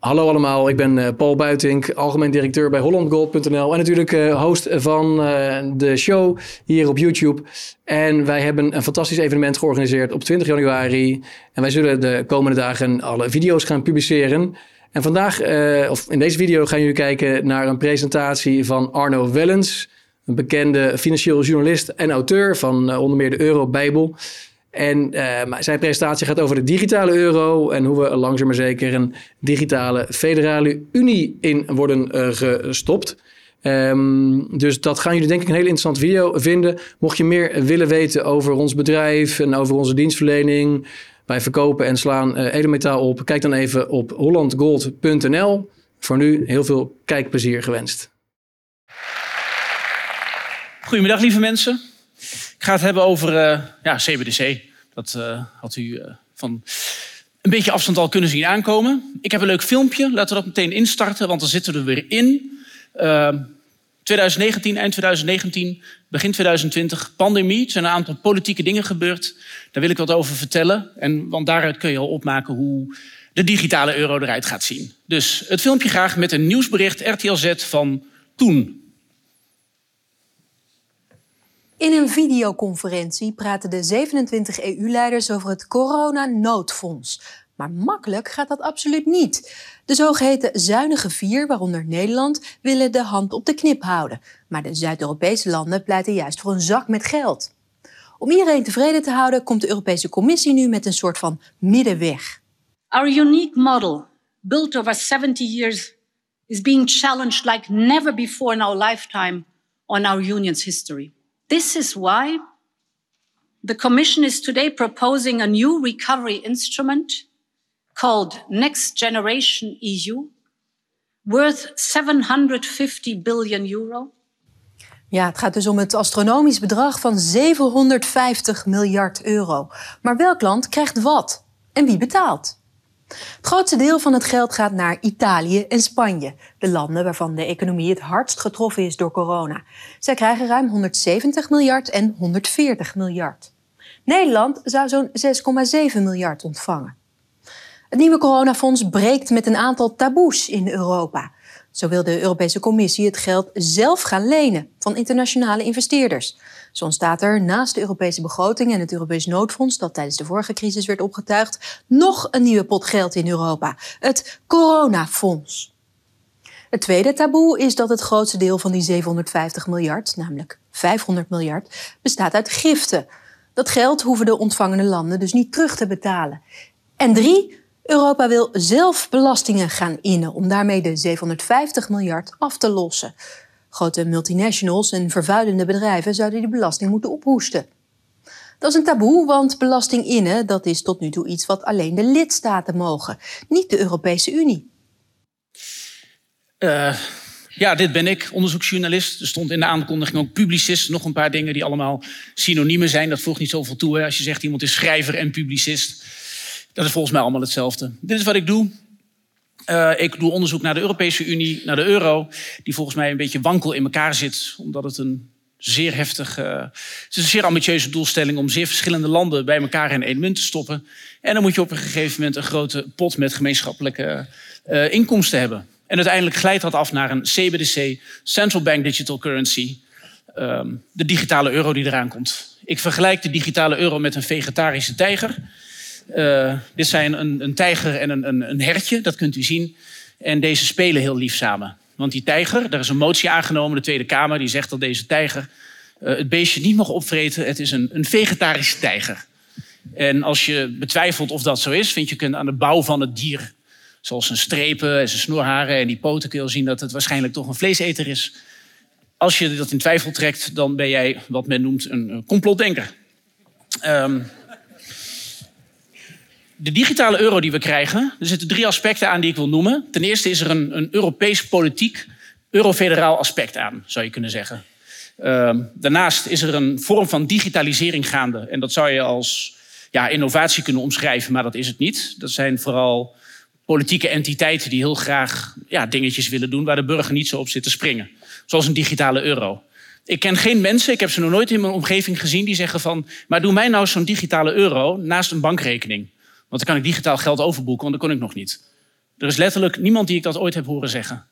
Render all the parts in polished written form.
Hallo allemaal, ik ben Paul Buitink, algemeen directeur bij HollandGold.nl en natuurlijk host van de show hier op YouTube. En wij hebben een fantastisch evenement georganiseerd op 20 januari. En wij zullen de komende dagen alle video's gaan publiceren. En vandaag, of in deze video, gaan jullie kijken naar een presentatie van Arno Wellens, een bekende financieel journalist en auteur van onder meer de Eurobijbel. En zijn presentatie gaat over de digitale euro en hoe we langzaam maar zeker een digitale federale unie in worden gestopt. Dus dat gaan jullie denk ik een hele interessante video vinden. Mocht je meer willen weten over ons bedrijf en over onze dienstverlening, wij verkopen en slaan edelmetaal op, kijk dan even op hollandgold.nl. Voor nu heel veel kijkplezier gewenst. Goedemiddag lieve mensen. Ik ga het hebben over CBDC. Dat had u van een beetje afstand al kunnen zien aankomen. Ik heb een leuk filmpje. Laten we dat meteen instarten, want dan zitten we er weer in. 2019, eind 2019, begin 2020, pandemie. Er zijn een aantal politieke dingen gebeurd. Daar wil ik wat over vertellen. Want daaruit kun je al opmaken hoe de digitale euro eruit gaat zien. Dus het filmpje graag met een nieuwsbericht RTLZ van toen. In een videoconferentie praten de 27 EU-leiders over het coronanoodfonds. Maar makkelijk gaat dat absoluut niet. De zogeheten Zuinige Vier, waaronder Nederland, willen de hand op de knip houden. Maar de Zuid-Europese landen pleiten juist voor een zak met geld. Om iedereen tevreden te houden, komt de Europese Commissie nu met een soort van middenweg. Our unique model, built over 70 years, is being challenged like never before in our lifetime on our union's history. This is why the Commission is today proposing a new recovery instrument called Next Generation EU, worth €750 billion. Ja, het gaat dus om het astronomisch bedrag van €750 miljard. Maar welk land krijgt wat en wie betaalt? Het grootste deel van het geld gaat naar Italië en Spanje, de landen waarvan de economie het hardst getroffen is door corona. Zij krijgen ruim 170 miljard en 140 miljard. Nederland zou zo'n 6,7 miljard ontvangen. Het nieuwe coronafonds breekt met een aantal taboes in Europa. Zo wil de Europese Commissie het geld zelf gaan lenen van internationale investeerders. Zo ontstaat er naast de Europese begroting en het Europees noodfonds, dat tijdens de vorige crisis werd opgetuigd, nog een nieuwe pot geld in Europa, het coronafonds. Het tweede taboe is dat het grootste deel van die 750 miljard, namelijk 500 miljard, bestaat uit giften. Dat geld hoeven de ontvangende landen dus niet terug te betalen. En 3, Europa wil zelf belastingen gaan innen om daarmee de 750 miljard af te lossen. Grote multinationals en vervuilende bedrijven zouden die belasting moeten ophoesten. Dat is een taboe, want belasting innen, dat is tot nu toe iets wat alleen de lidstaten mogen, niet de Europese Unie. Dit ben ik, onderzoeksjournalist. Er stond in de aankondiging ook publicist. Nog een paar dingen die allemaal synoniemen zijn. Dat voegt niet zoveel toe, hè? Als je zegt iemand is schrijver en publicist. Dat is volgens mij allemaal hetzelfde. Dit is wat ik doe. Ik doe onderzoek naar de Europese Unie, naar de euro, die volgens mij een beetje wankel in elkaar zit, omdat het een zeer heftige, het is een zeer ambitieuze doelstelling om zeer verschillende landen bij elkaar in één munt te stoppen. En dan moet je op een gegeven moment een grote pot met gemeenschappelijke inkomsten hebben. En uiteindelijk glijdt dat af naar een CBDC, Central Bank Digital Currency, de digitale euro die eraan komt. Ik vergelijk de digitale euro met een vegetarische tijger. Dit zijn een tijger en een hertje, dat kunt u zien. En deze spelen heel lief samen. Want die tijger, daar is een motie aangenomen, de Tweede Kamer, die zegt dat deze tijger het beestje niet mag opvreten. Het is een vegetarische tijger. En als je betwijfelt of dat zo is, vind je aan de bouw van het dier, zoals zijn strepen en zijn snorharen en die poten, kun je al zien dat het waarschijnlijk toch een vleeseter is. Als je dat in twijfel trekt, dan ben jij wat men noemt een complotdenker. De digitale euro die we krijgen, er zitten 3 aspecten aan die ik wil noemen. Ten eerste is er een Europees politiek, eurofederaal aspect aan, zou je kunnen zeggen. Daarnaast is er een vorm van digitalisering gaande. En dat zou je als innovatie kunnen omschrijven, maar dat is het niet. Dat zijn vooral politieke entiteiten die heel graag dingetjes willen doen waar de burger niet zo op zit te springen. Zoals een digitale euro. Ik ken geen mensen, ik heb ze nog nooit in mijn omgeving gezien, die zeggen van, maar doe mij nou zo'n digitale euro naast een bankrekening. Want dan kan ik digitaal geld overboeken, want dat kon ik nog niet. Er is letterlijk niemand die ik dat ooit heb horen zeggen.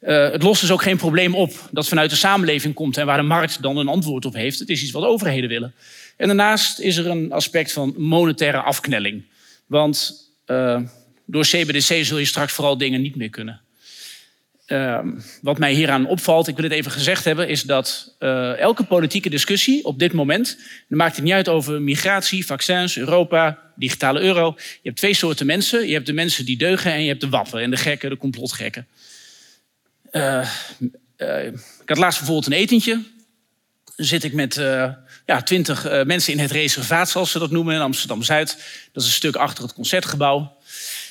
Het lost dus ook geen probleem op dat vanuit de samenleving komt en waar de markt dan een antwoord op heeft. Het is iets wat overheden willen. En daarnaast is er een aspect van monetaire afknelling. Want door CBDC zul je straks vooral dingen niet meer kunnen. Wat mij hieraan opvalt, ik wil het even gezegd hebben, is dat elke politieke discussie op dit moment, dan maakt het niet uit over migratie, vaccins, Europa, digitale euro. Je hebt twee soorten mensen. Je hebt de mensen die deugen en je hebt de wappen en de gekken, de complotgekken. Ik had laatst bijvoorbeeld een etentje. Dan zit ik met 20 mensen in het reservaat, zoals ze dat noemen, in Amsterdam-Zuid. Dat is een stuk achter het Concertgebouw.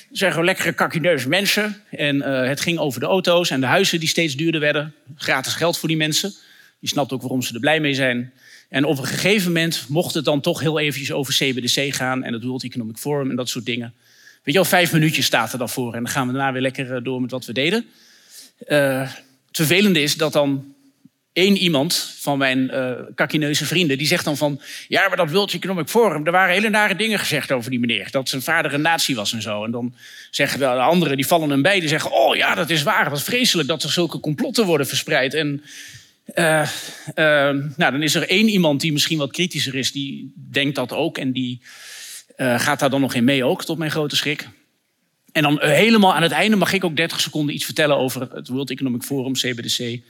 Het zijn gewoon lekkere kakineuze mensen. En het ging over de auto's en de huizen die steeds duurder werden. Gratis geld voor die mensen. Je snapt ook waarom ze er blij mee zijn. En op een gegeven moment mocht het dan toch heel eventjes over CBDC gaan en het World Economic Forum en dat soort dingen. Weet je wel, 5 minuutjes staat er dan voor en dan gaan we daarna weer lekker door met wat we deden. Het vervelende is dat dan één iemand van mijn kakineuze vrienden, die zegt dan van, ja, maar dat World Economic Forum, er waren hele nare dingen gezegd over die meneer. Dat zijn vader een nazi was en zo. En dan zeggen de anderen, die vallen hem bij, die zeggen, oh ja, dat is waar, wat vreselijk dat er zulke complotten worden verspreid. En dan is er één iemand die misschien wat kritischer is, die denkt dat ook en die gaat daar dan nog in mee ook, tot mijn grote schrik. En dan helemaal aan het einde mag ik ook 30 seconden iets vertellen over het World Economic Forum, CBDC,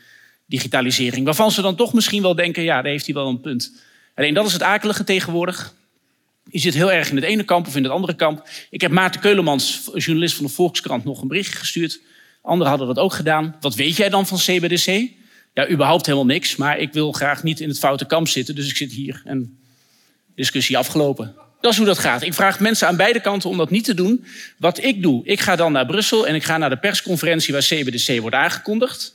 digitalisering. Waarvan ze dan toch misschien wel denken, ja, daar heeft hij wel een punt. Alleen dat is het akelige tegenwoordig. Je zit heel erg in het ene kamp of in het andere kamp. Ik heb Maarten Keulemans, journalist van de Volkskrant, nog een berichtje gestuurd. Anderen hadden dat ook gedaan. Wat weet jij dan van CBDC? Ja, überhaupt helemaal niks. Maar ik wil graag niet in het foute kamp zitten, dus ik zit hier. En discussie afgelopen. Dat is hoe dat gaat. Ik vraag mensen aan beide kanten om dat niet te doen. Wat ik doe, ik ga dan naar Brussel en ik ga naar de persconferentie waar CBDC wordt aangekondigd.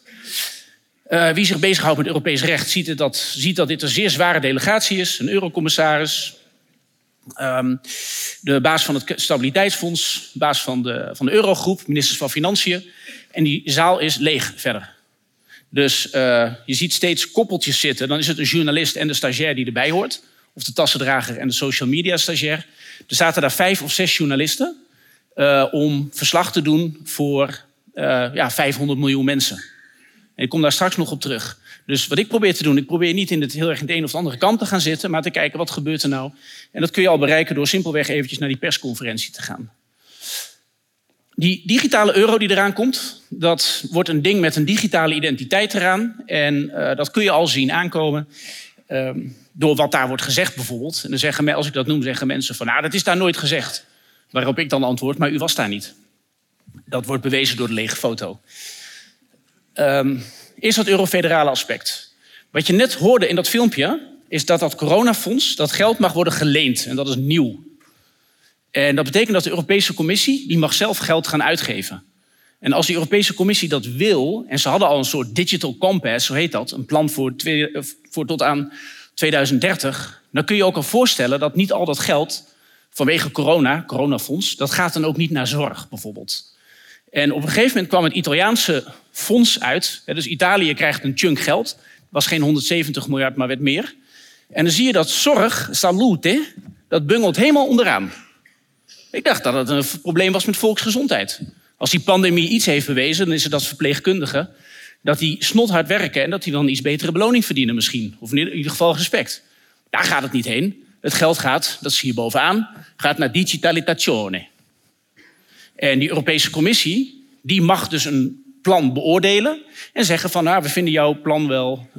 Wie zich bezighoudt met Europees recht ziet dat dit een zeer zware delegatie is. Een eurocommissaris, de baas van het Stabiliteitsfonds, baas van de Eurogroep, ministers van Financiën. En die zaal is leeg verder. Dus je ziet steeds koppeltjes zitten. Dan is het een journalist en de stagiair die erbij hoort. Of de tassendrager en de social media stagiair. Er zaten daar 5 of 6 journalisten om verslag te doen voor 500 miljoen mensen. En ik kom daar straks nog op terug. Dus wat ik probeer te doen, ik probeer niet heel erg in het een of het andere kant te gaan zitten, maar te kijken wat gebeurt er nou. En dat kun je al bereiken door simpelweg eventjes naar die persconferentie te gaan. Die digitale euro die eraan komt, dat wordt een ding met een digitale identiteit eraan. En dat kun je al zien aankomen. Door wat daar wordt gezegd bijvoorbeeld. En dan zeggen, als ik dat noem, zeggen mensen van, dat is daar nooit gezegd. Waarop ik dan antwoord, maar u was daar niet. Dat wordt bewezen door de lege foto. Is dat eurofederale aspect. Wat je net hoorde in dat filmpje, is dat dat coronafonds, dat geld mag worden geleend. En dat is nieuw. En dat betekent dat de Europese Commissie, die mag zelf geld gaan uitgeven. En als de Europese Commissie dat wil, en ze hadden al een soort Digital Compass, zo heet dat, een plan voor tot aan 2030, dan kun je ook al voorstellen dat niet al dat geld vanwege coronafonds, dat gaat dan ook niet naar zorg bijvoorbeeld. En op een gegeven moment kwam het Italiaanse fonds uit. Dus Italië krijgt een chunk geld. Het was geen 170 miljard, maar werd meer. En dan zie je dat zorg, salute, dat bungelt helemaal onderaan. Ik dacht dat het een probleem was met volksgezondheid. Als die pandemie iets heeft bewezen, dan is het dat verpleegkundigen, dat die snothard werken en dat die dan een iets betere beloning verdienen misschien. Of in ieder geval respect. Daar gaat het niet heen. Het geld gaat, dat zie je bovenaan, gaat naar digitalizzazione. En die Europese Commissie, die mag dus een plan beoordelen en zeggen van, we vinden jouw plan wel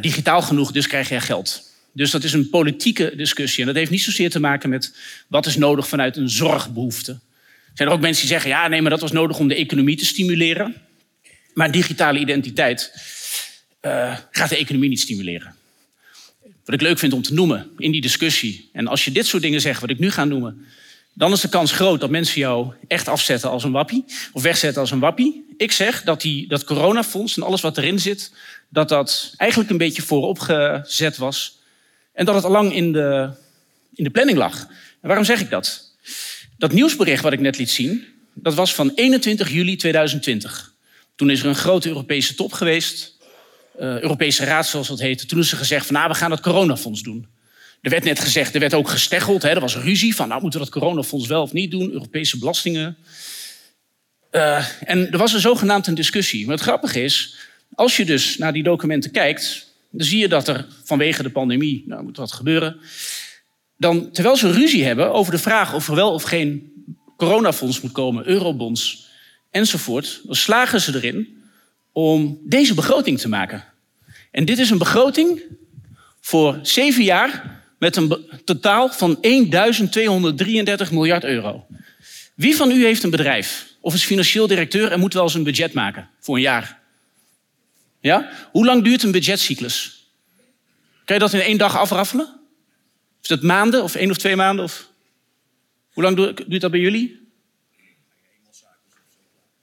digitaal genoeg, dus krijg jij geld. Dus dat is een politieke discussie. En dat heeft niet zozeer te maken met wat is nodig vanuit een zorgbehoefte. Zijn er ook mensen die zeggen, maar dat was nodig om de economie te stimuleren. Maar digitale identiteit gaat de economie niet stimuleren. Wat ik leuk vind om te noemen in die discussie, en als je dit soort dingen zegt, wat ik nu ga noemen, dan is de kans groot dat mensen jou echt afzetten als een wappie, of wegzetten als een wappie. Ik zeg dat dat coronafonds en alles wat erin zit, dat eigenlijk een beetje voorop gezet was. En dat het allang in de planning lag. En waarom zeg ik dat? Dat nieuwsbericht wat ik net liet zien, dat was van 21 juli 2020. Toen is er een grote Europese top geweest. Europese Raad, zoals dat heette. Toen is ze gezegd van, we gaan dat coronafonds doen. Er werd net gezegd, er werd ook gesteggeld. Er was ruzie van, moeten we dat coronafonds wel of niet doen? Europese belastingen. En er was er zogenaamd een discussie. Maar het grappige is, als je dus naar die documenten kijkt, dan zie je dat er vanwege de pandemie, nou moet wat gebeuren, dan terwijl ze ruzie hebben over de vraag of er wel of geen coronafonds moet komen, eurobonds enzovoort, dan slagen ze erin om deze begroting te maken. En dit is een begroting voor 7 jaar met een totaal van 1.233 miljard euro. Wie van u heeft een bedrijf of is financieel directeur en moet wel eens een budget maken voor een jaar? Ja? Hoe lang duurt een budgetcyclus? Kan je dat in 1 dag afraffelen? Is dat maanden of 1 of 2 maanden? Of? Hoe lang duurt dat bij jullie?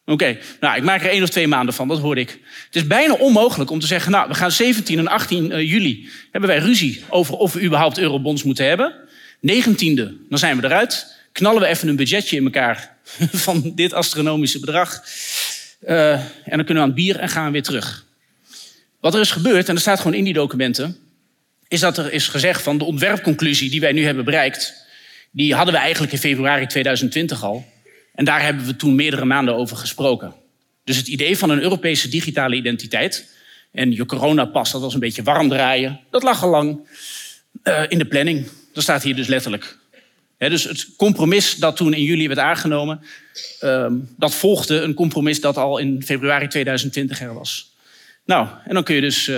Oké, nou, ik maak er 1 of 2 maanden van, dat hoorde ik. Het is bijna onmogelijk om te zeggen, nou, we gaan 17 en 18 juli... hebben wij ruzie over of we überhaupt eurobonds moeten hebben. 19e, dan zijn we eruit. Knallen we even een budgetje in elkaar van dit astronomische bedrag. En dan kunnen we aan het bier en gaan we weer terug. Wat er is gebeurd, en dat staat gewoon in die documenten, is dat er is gezegd van de ontwerpconclusie die wij nu hebben bereikt, die hadden we eigenlijk in februari 2020 al. En daar hebben we toen meerdere maanden over gesproken. Dus het idee van een Europese digitale identiteit en je coronapas, dat was een beetje warm draaien, dat lag al lang in de planning. Dat staat hier dus letterlijk. He, dus het compromis dat toen in juli werd aangenomen, dat volgde een compromis dat al in februari 2020 er was. Nou, en dan kun je dus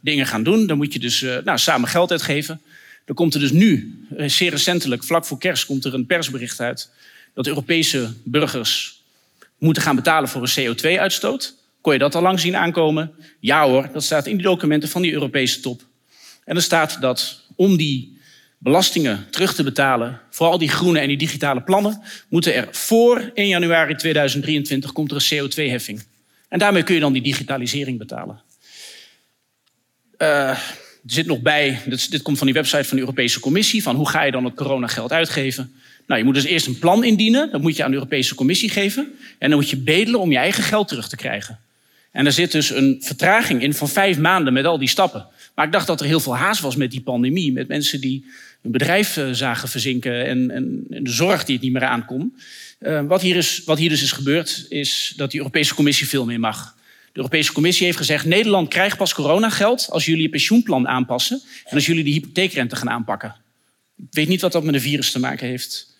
dingen gaan doen. Dan moet je dus samen geld uitgeven. Dan komt er dus nu, zeer recentelijk, vlak voor kerst, komt er een persbericht uit dat Europese burgers moeten gaan betalen voor een CO2-uitstoot. Kon je dat al lang zien aankomen? Ja hoor, dat staat in die documenten van die Europese top. En er staat dat om die belastingen terug te betalen, vooral die groene en die digitale plannen, moeten er voor 1 januari 2023 komt er een CO2-heffing. En daarmee kun je dan die digitalisering betalen. Er zit nog bij, dit komt van die website van de Europese Commissie, van hoe ga je dan het coronageld uitgeven? Nou, je moet dus eerst een plan indienen, dat moet je aan de Europese Commissie geven. En dan moet je bedelen om je eigen geld terug te krijgen. En er zit dus een vertraging in van 5 maanden met al die stappen. Maar ik dacht dat er heel veel haast was met die pandemie, met mensen die hun bedrijf zagen verzinken en de zorg die het niet meer aankon. Wat hier dus is gebeurd, is dat de Europese Commissie veel meer mag. De Europese Commissie heeft gezegd, Nederland krijgt pas coronageld als jullie je pensioenplan aanpassen en als jullie de hypotheekrente gaan aanpakken. Ik weet niet wat dat met een virus te maken heeft.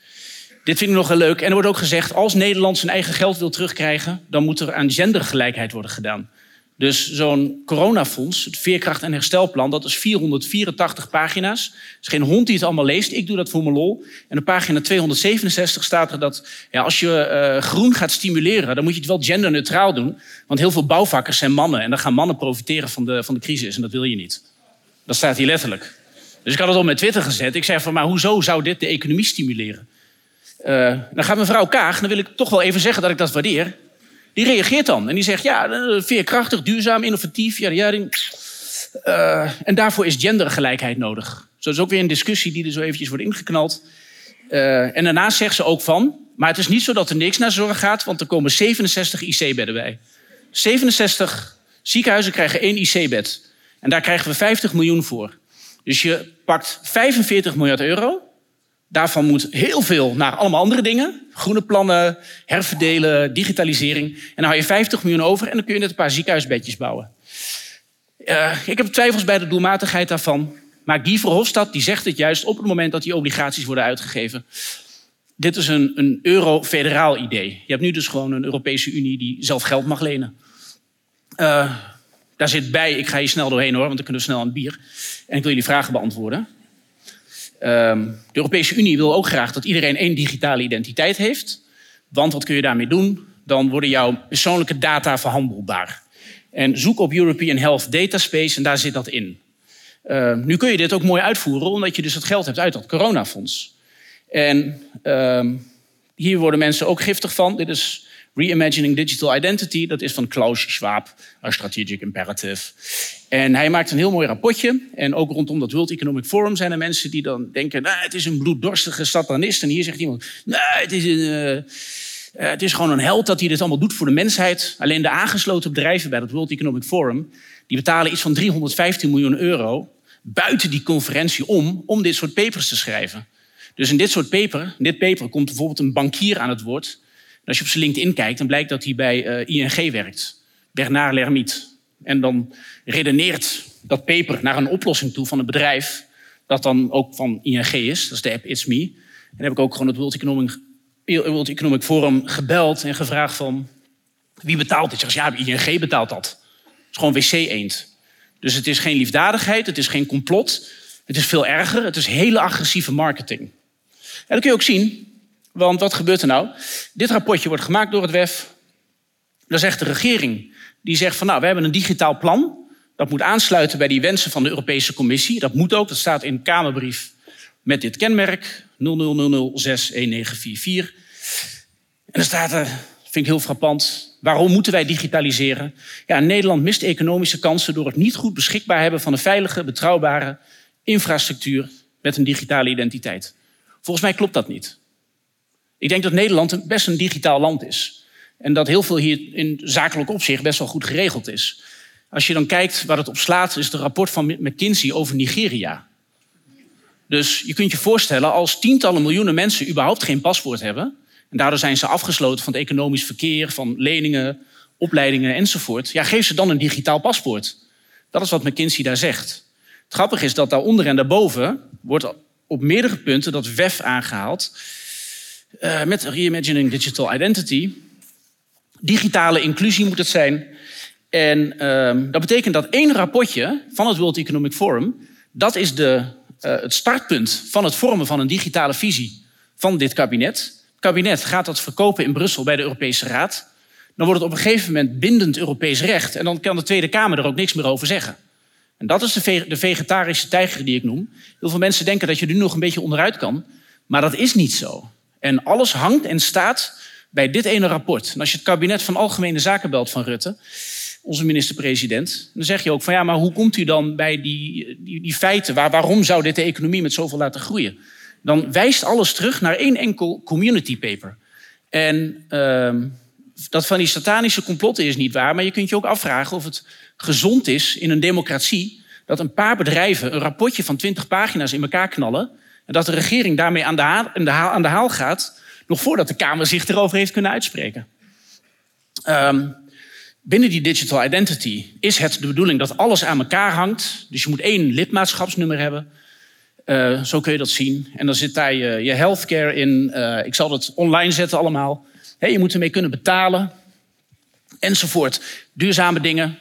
Dit vind ik nog wel leuk. En er wordt ook gezegd, als Nederland zijn eigen geld wil terugkrijgen, dan moet er aan gendergelijkheid worden gedaan. Dus zo'n coronafonds, het Veerkracht- en Herstelplan, dat is 484 pagina's. Er is geen hond die het allemaal leest. Ik doe dat voor mijn lol. En op pagina 267 staat er dat als je groen gaat stimuleren, dan moet je het wel genderneutraal doen. Want heel veel bouwvakkers zijn mannen. En dan gaan mannen profiteren van de crisis. En dat wil je niet. Dat staat hier letterlijk. Dus ik had het op mijn Twitter gezet. Ik zei van, maar hoezo zou dit de economie stimuleren? Dan gaat mevrouw Kaag, dan wil ik toch wel even zeggen dat ik dat waardeer. Die reageert dan en die zegt, veerkrachtig, duurzaam, innovatief. En daarvoor is gendergelijkheid nodig. Dus dat is ook weer een discussie die er zo eventjes wordt ingeknald. En daarnaast zegt ze ook van, maar het is niet zo dat er niks naar zorg gaat, want er komen 67 IC-bedden bij. 67 ziekenhuizen krijgen 1 IC-bed. En daar krijgen we 50 miljoen voor. Dus je pakt 45 miljard euro. Daarvan moet heel veel naar allemaal andere dingen. Groene plannen, herverdelen, digitalisering. En dan hou je 50 miljoen over en dan kun je net een paar ziekenhuisbedjes bouwen. Ik heb twijfels bij de doelmatigheid daarvan. Maar Guy Verhofstadt die zegt het juist op het moment dat die obligaties worden uitgegeven. Dit is een euro-federaal idee. Je hebt nu dus gewoon een Europese Unie die zelf geld mag lenen. Daar zit bij, ik ga hier snel doorheen hoor, want dan kunnen we snel aan het bier. En ik wil jullie vragen beantwoorden. De Europese Unie wil ook graag dat iedereen 1 digitale identiteit heeft. Want wat kun je daarmee doen? Dan worden jouw persoonlijke data verhandelbaar. En zoek op European Health Data Space en daar zit dat in. Nu kun je dit ook mooi uitvoeren, omdat je dus het geld hebt uit dat coronafonds. En hier worden mensen ook giftig van. Dit is Reimagining Digital Identity. Dat is van Klaus Schwab, A Strategic Imperative. En hij maakt een heel mooi rapportje. En ook rondom dat World Economic Forum zijn er mensen die dan denken, het is een bloeddorstige satanist. En hier zegt iemand, het is gewoon een held dat hij dit allemaal doet voor de mensheid. Alleen de aangesloten bedrijven bij dat World Economic Forum, die betalen iets van 315 miljoen euro buiten die conferentie om dit soort papers te schrijven. Dus in dit soort paper komt bijvoorbeeld een bankier aan het woord. als je op zijn LinkedIn kijkt, dan blijkt dat hij bij ING werkt. Bernard Lermiet. En dan redeneert dat paper naar een oplossing toe van een bedrijf dat dan ook van ING is. Dat is de app It's Me. En dan heb ik ook gewoon het World Economic Forum gebeld en gevraagd van wie betaalt dit? Ja, ING betaalt dat. Het is gewoon wc-eend. Dus het is geen liefdadigheid, het is geen complot. Het is veel erger, het is hele agressieve marketing. En dat kun je ook zien, want wat gebeurt er nou? Dit rapportje wordt gemaakt door het WEF. Dan zegt de regering, die zegt van nou, we hebben een digitaal plan. Dat moet aansluiten bij die wensen van de Europese Commissie. Dat moet ook, dat staat in een Kamerbrief met dit kenmerk. 0000061944. En dan staat er, vind ik heel frappant, waarom moeten wij digitaliseren? Ja, Nederland mist economische kansen door het niet goed beschikbaar hebben van een veilige, betrouwbare infrastructuur met een digitale identiteit. Volgens mij klopt dat niet. Ik denk dat Nederland best een digitaal land is. En dat heel veel hier in zakelijk opzicht best wel goed geregeld is. Als je dan kijkt waar het op slaat, is het rapport van McKinsey over Nigeria. Dus je kunt je voorstellen, als tientallen miljoenen mensen überhaupt geen paspoort hebben, en daardoor zijn ze afgesloten van het economisch verkeer, van leningen, opleidingen enzovoort, ja, geef ze dan een digitaal paspoort. Dat is wat McKinsey daar zegt. Het grappige is dat daaronder en daarboven wordt op meerdere punten dat WEF aangehaald. Met Reimagining Digital Identity. Digitale inclusie moet het zijn. En dat betekent dat één rapportje van het World Economic Forum, dat is het startpunt van het vormen van een digitale visie van dit kabinet. Het kabinet gaat dat verkopen in Brussel bij de Europese Raad. Dan wordt het op een gegeven moment bindend Europees recht. En dan kan de Tweede Kamer er ook niks meer over zeggen. En dat is de vegetarische tijger die ik noem. Heel veel mensen denken dat je er nu nog een beetje onderuit kan. Maar dat is niet zo. En alles hangt en staat bij dit ene rapport. En als je het kabinet van Algemene Zaken belt van Rutte, onze minister-president, dan zeg je ook van ja, maar hoe komt u dan bij die feiten? Waarom zou dit de economie met zoveel laten groeien? Dan wijst alles terug naar één enkel community paper. En dat van die satanische complotten is niet waar, maar je kunt je ook afvragen of het gezond is in een democratie dat een paar bedrijven een rapportje van 20 pagina's in elkaar knallen en dat de regering daarmee aan de haal gaat, nog voordat de Kamer zich erover heeft kunnen uitspreken. Binnen die digital identity is het de bedoeling dat alles aan elkaar hangt. Dus je moet één lidmaatschapsnummer hebben. Zo kun je dat zien. En dan zit daar je healthcare in. Ik zal dat online zetten allemaal. Hey, je moet ermee kunnen betalen. Enzovoort. Duurzame dingen.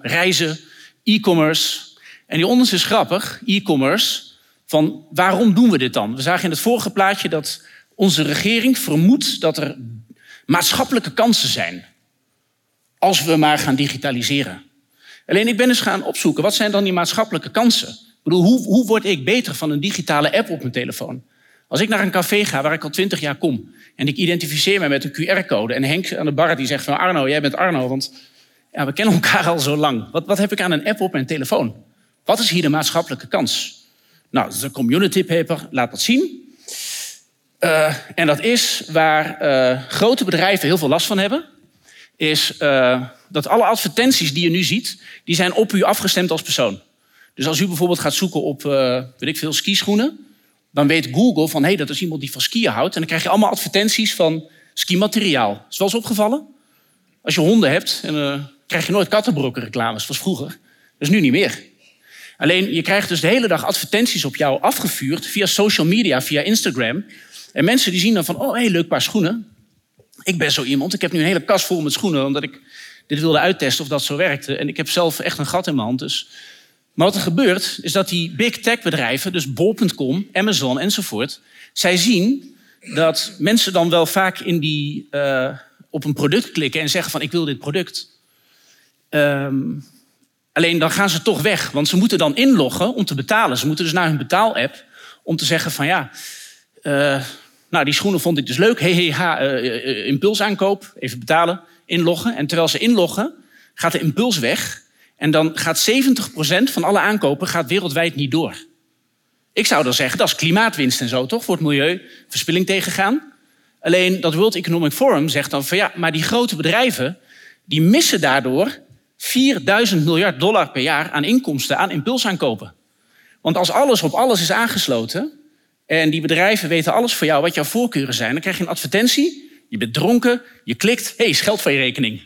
Reizen. E-commerce. En die onderste is grappig. E-commerce. Van waarom doen we dit dan? We zagen in het vorige plaatje dat onze regering vermoedt dat er maatschappelijke kansen zijn als we maar gaan digitaliseren. Alleen ik ben eens gaan opzoeken, wat zijn dan die maatschappelijke kansen? Ik bedoel, hoe word ik beter van een digitale app op mijn telefoon? Als ik naar een café ga waar ik al 20 jaar kom en ik identificeer me met een QR-code en Henk aan de bar die zegt van Arno, jij bent Arno, want ja, we kennen elkaar al zo lang. Wat heb ik aan een app op mijn telefoon? Wat is hier de maatschappelijke kans? Nou, de community paper laat dat zien. En dat is waar grote bedrijven heel veel last van hebben, is dat alle advertenties die je nu ziet, die zijn op u afgestemd als persoon. Dus als u bijvoorbeeld gaat zoeken op, weet ik veel, skischoenen, dan weet Google van, hé, dat is iemand die van skiën houdt. En dan krijg je allemaal advertenties van skimateriaal. Is het wel eens opgevallen? Als je honden hebt, krijg je nooit kattenbrokkenreclames. Dat was vroeger. Dat is nu niet meer. Alleen, je krijgt dus de hele dag advertenties op jou afgevuurd via social media, via Instagram. En mensen die zien dan van, oh, hé, leuk paar schoenen. Ik ben zo iemand. Ik heb nu een hele kast vol met schoenen, omdat ik dit wilde uittesten of dat zo werkte. En ik heb zelf echt een gat in mijn hand. Dus. Maar wat er gebeurt, is dat die big tech bedrijven, dus bol.com, Amazon enzovoort, zij zien dat mensen dan wel vaak op een product klikken en zeggen van, ik wil dit product. Alleen dan gaan ze toch weg, want ze moeten dan inloggen om te betalen. Ze moeten dus naar hun betaalapp om te zeggen van, ja, nou, die schoenen vond ik dus leuk. Impulsaankoop, even betalen, inloggen. En terwijl ze inloggen, gaat de impuls weg. En dan gaat 70% van alle aankopen wereldwijd niet door. Ik zou dan zeggen, dat is klimaatwinst en zo, toch? Voor het milieu, verspilling tegengaan. Alleen dat World Economic Forum zegt dan van ja, maar die grote bedrijven, die missen daardoor $4000 miljard per jaar aan inkomsten, aan impulsaankopen. Want als alles op alles is aangesloten en die bedrijven weten alles voor jou, wat jouw voorkeuren zijn, dan krijg je een advertentie je bent dronken, je klikt, hé, is geld van je rekening.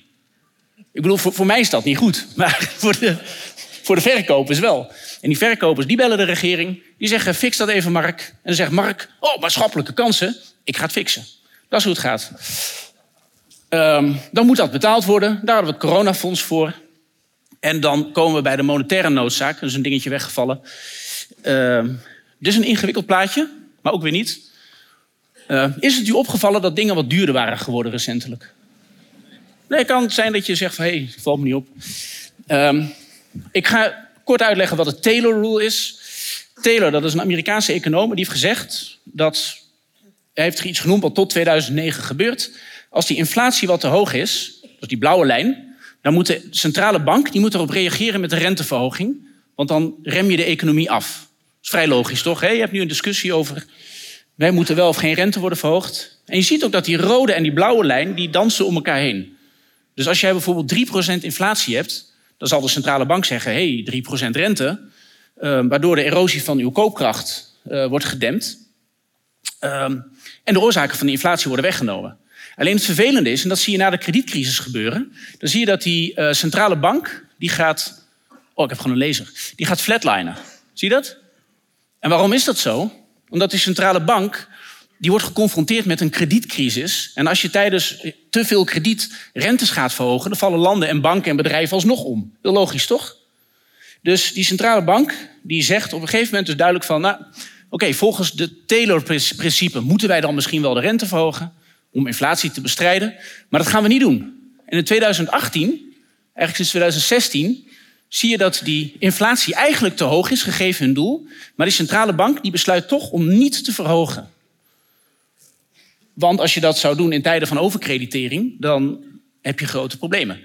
Ik bedoel, voor mij is dat niet goed, maar voor de verkopers wel. En die verkopers, die bellen de regering, die zeggen, fix dat even, Mark. En dan zegt Mark, oh, maatschappelijke kansen, ik ga het fixen. Dat is hoe het gaat. Dan moet dat betaald worden, daar hadden we het coronafonds voor. En dan komen we bij de monetaire noodzaak, dat is een dingetje weggevallen. Dit is een ingewikkeld plaatje, maar ook weer niet. Is het u opgevallen dat dingen wat duurder waren geworden recentelijk? Nee, het kan zijn dat je zegt van, hé, valt me niet op. Ik ga kort uitleggen wat de Taylor Rule is. Taylor, dat is een Amerikaanse econoom, die heeft gezegd dat... Hij heeft iets genoemd wat tot 2009 gebeurt. Als die inflatie wat te hoog is, dus die blauwe lijn... dan moet de centrale bank erop reageren met de renteverhoging. Want dan rem je de economie af. Dat is vrij logisch, toch? Hè? Je hebt nu een discussie over... wij moeten wel of geen rente worden verhoogd. En je ziet ook dat die rode en die blauwe lijn... die dansen om elkaar heen. Dus als jij bijvoorbeeld 3% inflatie hebt... dan zal de centrale bank zeggen... hé, 3% rente... waardoor de erosie van uw koopkracht wordt gedempt. En de oorzaken van die inflatie worden weggenomen. Alleen het vervelende is, en dat zie je na de kredietcrisis gebeuren... dan zie je dat die centrale bank... die gaat... oh, ik heb gewoon een laser. Die gaat flatlinen. Zie je dat? En waarom is dat zo? Omdat die centrale bank, die wordt geconfronteerd met een kredietcrisis. En als je tijdens te veel krediet rentes gaat verhogen... dan vallen landen en banken en bedrijven alsnog om. Heel logisch, toch? Dus die centrale bank, die zegt op een gegeven moment dus duidelijk van... nou, oké, volgens de Taylor-principe moeten wij dan misschien wel de rente verhogen... om inflatie te bestrijden, maar dat gaan we niet doen. En in 2018, eigenlijk sinds 2016... zie je dat die inflatie eigenlijk te hoog is, gegeven hun doel. Maar die centrale bank die besluit toch om niet te verhogen. Want als je dat zou doen in tijden van overkreditering... dan heb je grote problemen.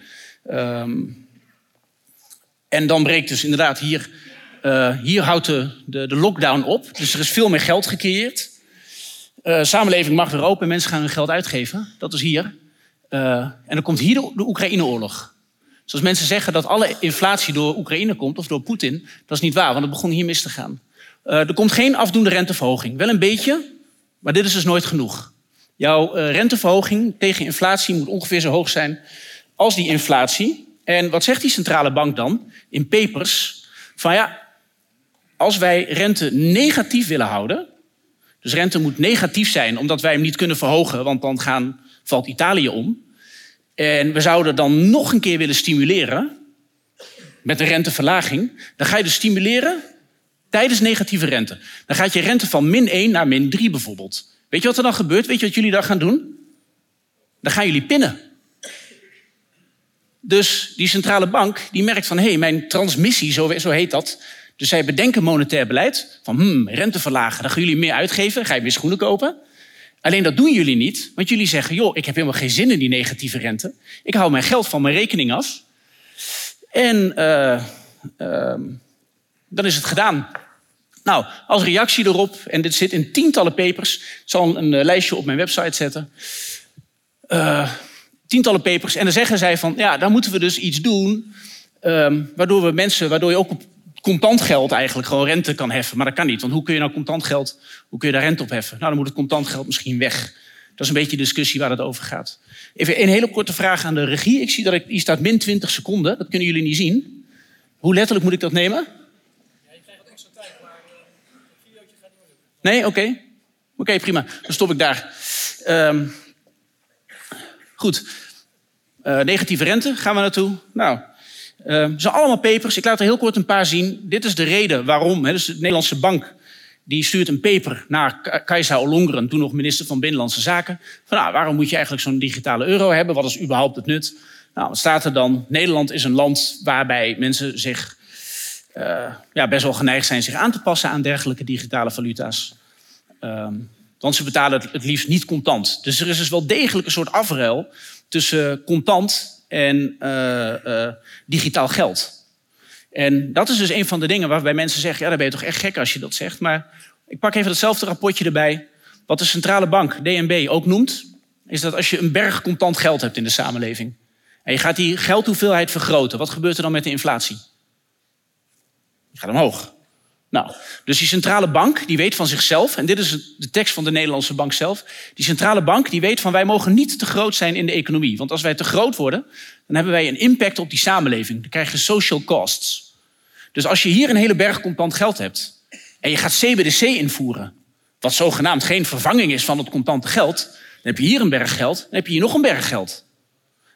En dan breekt dus inderdaad hier houdt de lockdown op. Dus er is veel meer geld gecreëerd. Samenleving mag weer open, mensen gaan hun geld uitgeven. Dat is hier. En dan komt hier de Oekraïne-oorlog. Dus als mensen zeggen dat alle inflatie door Oekraïne komt... of door Poetin, dat is niet waar, want het begon hier mis te gaan. Er komt geen afdoende renteverhoging. Wel een beetje, maar dit is dus nooit genoeg. Jouw renteverhoging tegen inflatie moet ongeveer zo hoog zijn als die inflatie. En wat zegt die centrale bank dan in papers? Van ja, als wij rente negatief willen houden... dus rente moet negatief zijn omdat wij hem niet kunnen verhogen... want dan valt Italië om... en we zouden dan nog een keer willen stimuleren met een renteverlaging... dan ga je dus stimuleren tijdens negatieve rente. Dan gaat je rente van -1 naar -3 bijvoorbeeld. Weet je wat er dan gebeurt? Weet je wat jullie dan gaan doen? Dan gaan jullie pinnen. Dus die centrale bank die merkt van... hé, mijn transmissie, zo heet dat. Dus zij bedenken monetair beleid van rente verlagen. Dan gaan jullie meer uitgeven, dan ga je meer schoenen kopen... Alleen dat doen jullie niet, want jullie zeggen... joh, ik heb helemaal geen zin in die negatieve rente. Ik hou mijn geld van mijn rekening af. En dan is het gedaan. Nou, als reactie erop, en dit zit in tientallen papers... ik zal een lijstje op mijn website zetten. Tientallen papers, en dan zeggen zij van... ja, dan moeten we dus iets doen... waardoor je ook op contant geld eigenlijk gewoon rente kan heffen. Maar dat kan niet, want hoe kun je nou contant geld... hoe kun je daar rente op heffen? Nou, dan moet het contant geld misschien weg. Dat is een beetje de discussie waar het over gaat. Even een hele korte vraag aan de regie. Ik zie dat hier staat -20 seconden. Dat kunnen jullie niet zien. Hoe letterlijk moet ik dat nemen? Ja, je krijgt wat extra tijd, maar een videootje gaat niet meer doen. Nee? Oké, prima. Dan stop ik daar. Goed. Negatieve rente, gaan we naartoe. Nou... het zijn allemaal papers. Ik laat er heel kort een paar zien. Dit is de reden waarom. Dus de Nederlandse bank die stuurt een paper naar Kajsa Ollongren... toen nog minister van Binnenlandse Zaken. Van, nou, waarom moet je eigenlijk zo'n digitale euro hebben? Wat is überhaupt het nut? Nou, wat staat er dan? Nederland is een land waarbij mensen zich best wel geneigd zijn... zich aan te passen aan dergelijke digitale valuta's. Want ze betalen het liefst niet contant. Dus er is dus wel degelijk een soort afruil tussen contant... en digitaal geld. En dat is dus een van de dingen waarbij mensen zeggen... ja, dan ben je toch echt gek als je dat zegt. Maar ik pak even datzelfde rapportje erbij. Wat de centrale bank, DNB, ook noemt... is dat als je een berg contant geld hebt in de samenleving... en je gaat die geldhoeveelheid vergroten... wat gebeurt er dan met de inflatie? Die gaat omhoog. Nou, dus die centrale bank, die weet van zichzelf... en dit is de tekst van de Nederlandse bank zelf... die centrale bank, die weet van wij mogen niet te groot zijn in de economie. Want als wij te groot worden, dan hebben wij een impact op die samenleving. Dan krijg je social costs. Dus als je hier een hele berg contant geld hebt... en je gaat CBDC invoeren... wat zogenaamd geen vervanging is van het contante geld... dan heb je hier een berg geld, dan heb je hier nog een berg geld.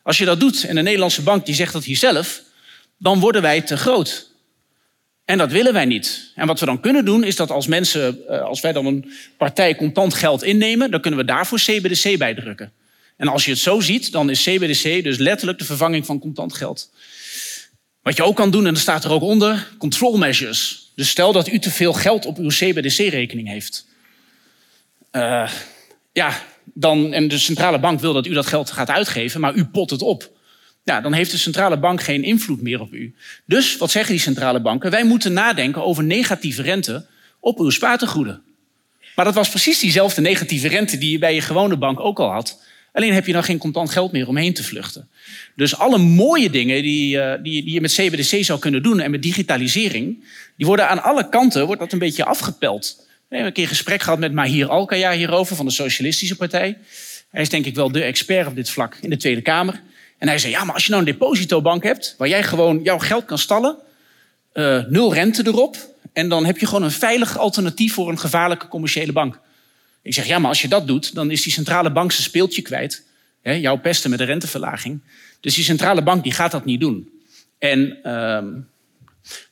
Als je dat doet en de Nederlandse bank die zegt dat hier zelf... dan worden wij te groot... En dat willen wij niet. En wat we dan kunnen doen, is dat als mensen, als wij dan een partij contant geld innemen... dan kunnen we daarvoor CBDC bijdrukken. En als je het zo ziet, dan is CBDC dus letterlijk de vervanging van contant geld. Wat je ook kan doen, en dat staat er ook onder, control measures. Dus stel dat u te veel geld op uw CBDC-rekening heeft. En de centrale bank wil dat u dat geld gaat uitgeven, maar u pot het op. Ja, dan heeft de centrale bank geen invloed meer op u. Dus, wat zeggen die centrale banken? Wij moeten nadenken over negatieve rente op uw spaartegoeden. Maar dat was precies diezelfde negatieve rente die je bij je gewone bank ook al had. Alleen heb je dan geen contant geld meer omheen te vluchten. Dus alle mooie dingen die je met CBDC zou kunnen doen en met digitalisering... die worden aan alle kanten wordt een beetje afgepeld. We hebben een keer een gesprek gehad met Mahir Alkaya hierover van de Socialistische Partij. Hij is denk ik wel de expert op dit vlak in de Tweede Kamer. En hij zei, ja, maar als je nou een depositobank hebt... waar jij gewoon jouw geld kan stallen, nul rente erop... en dan heb je gewoon een veilig alternatief voor een gevaarlijke commerciële bank. Ik zeg, ja, maar als je dat doet, dan is die centrale bank zijn speeltje kwijt. Hè, jouw pesten met de renteverlaging. Dus die centrale bank die gaat dat niet doen. En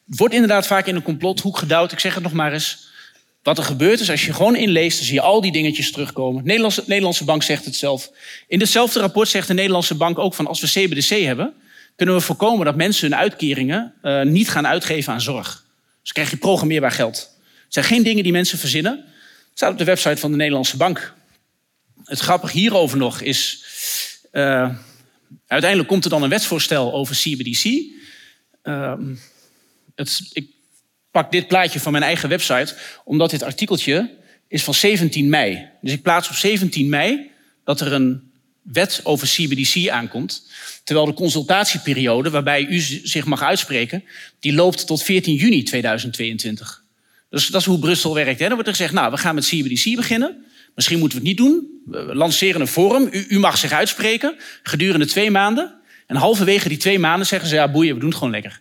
wordt inderdaad vaak in een complothoek geduwd. Ik zeg het nog maar eens. Wat er gebeurt is, als je gewoon inleest, dan zie je al die dingetjes terugkomen. De Nederlandse bank zegt het zelf. In ditzelfde rapport zegt de Nederlandse bank ook van... als we CBDC hebben, kunnen we voorkomen dat mensen hun uitkeringen... niet gaan uitgeven aan zorg. Dus krijg je programmeerbaar geld. Het zijn geen dingen die mensen verzinnen. Het staat op de website van de Nederlandse bank. Het grappige hierover nog is... uiteindelijk komt er dan een wetsvoorstel over CBDC. Ik pak dit plaatje van mijn eigen website, omdat dit artikeltje is van 17 mei. Dus ik plaats op 17 mei dat er een wet over CBDC aankomt. Terwijl de consultatieperiode, waarbij u zich mag uitspreken, die loopt tot 14 juni 2022. Dus dat is hoe Brussel werkt. Hè? Dan wordt er gezegd, nou, we gaan met CBDC beginnen. Misschien moeten we het niet doen. We lanceren een forum. U mag zich uitspreken gedurende 2 maanden. En halverwege die 2 maanden zeggen ze, ja, boeien, we doen het gewoon lekker.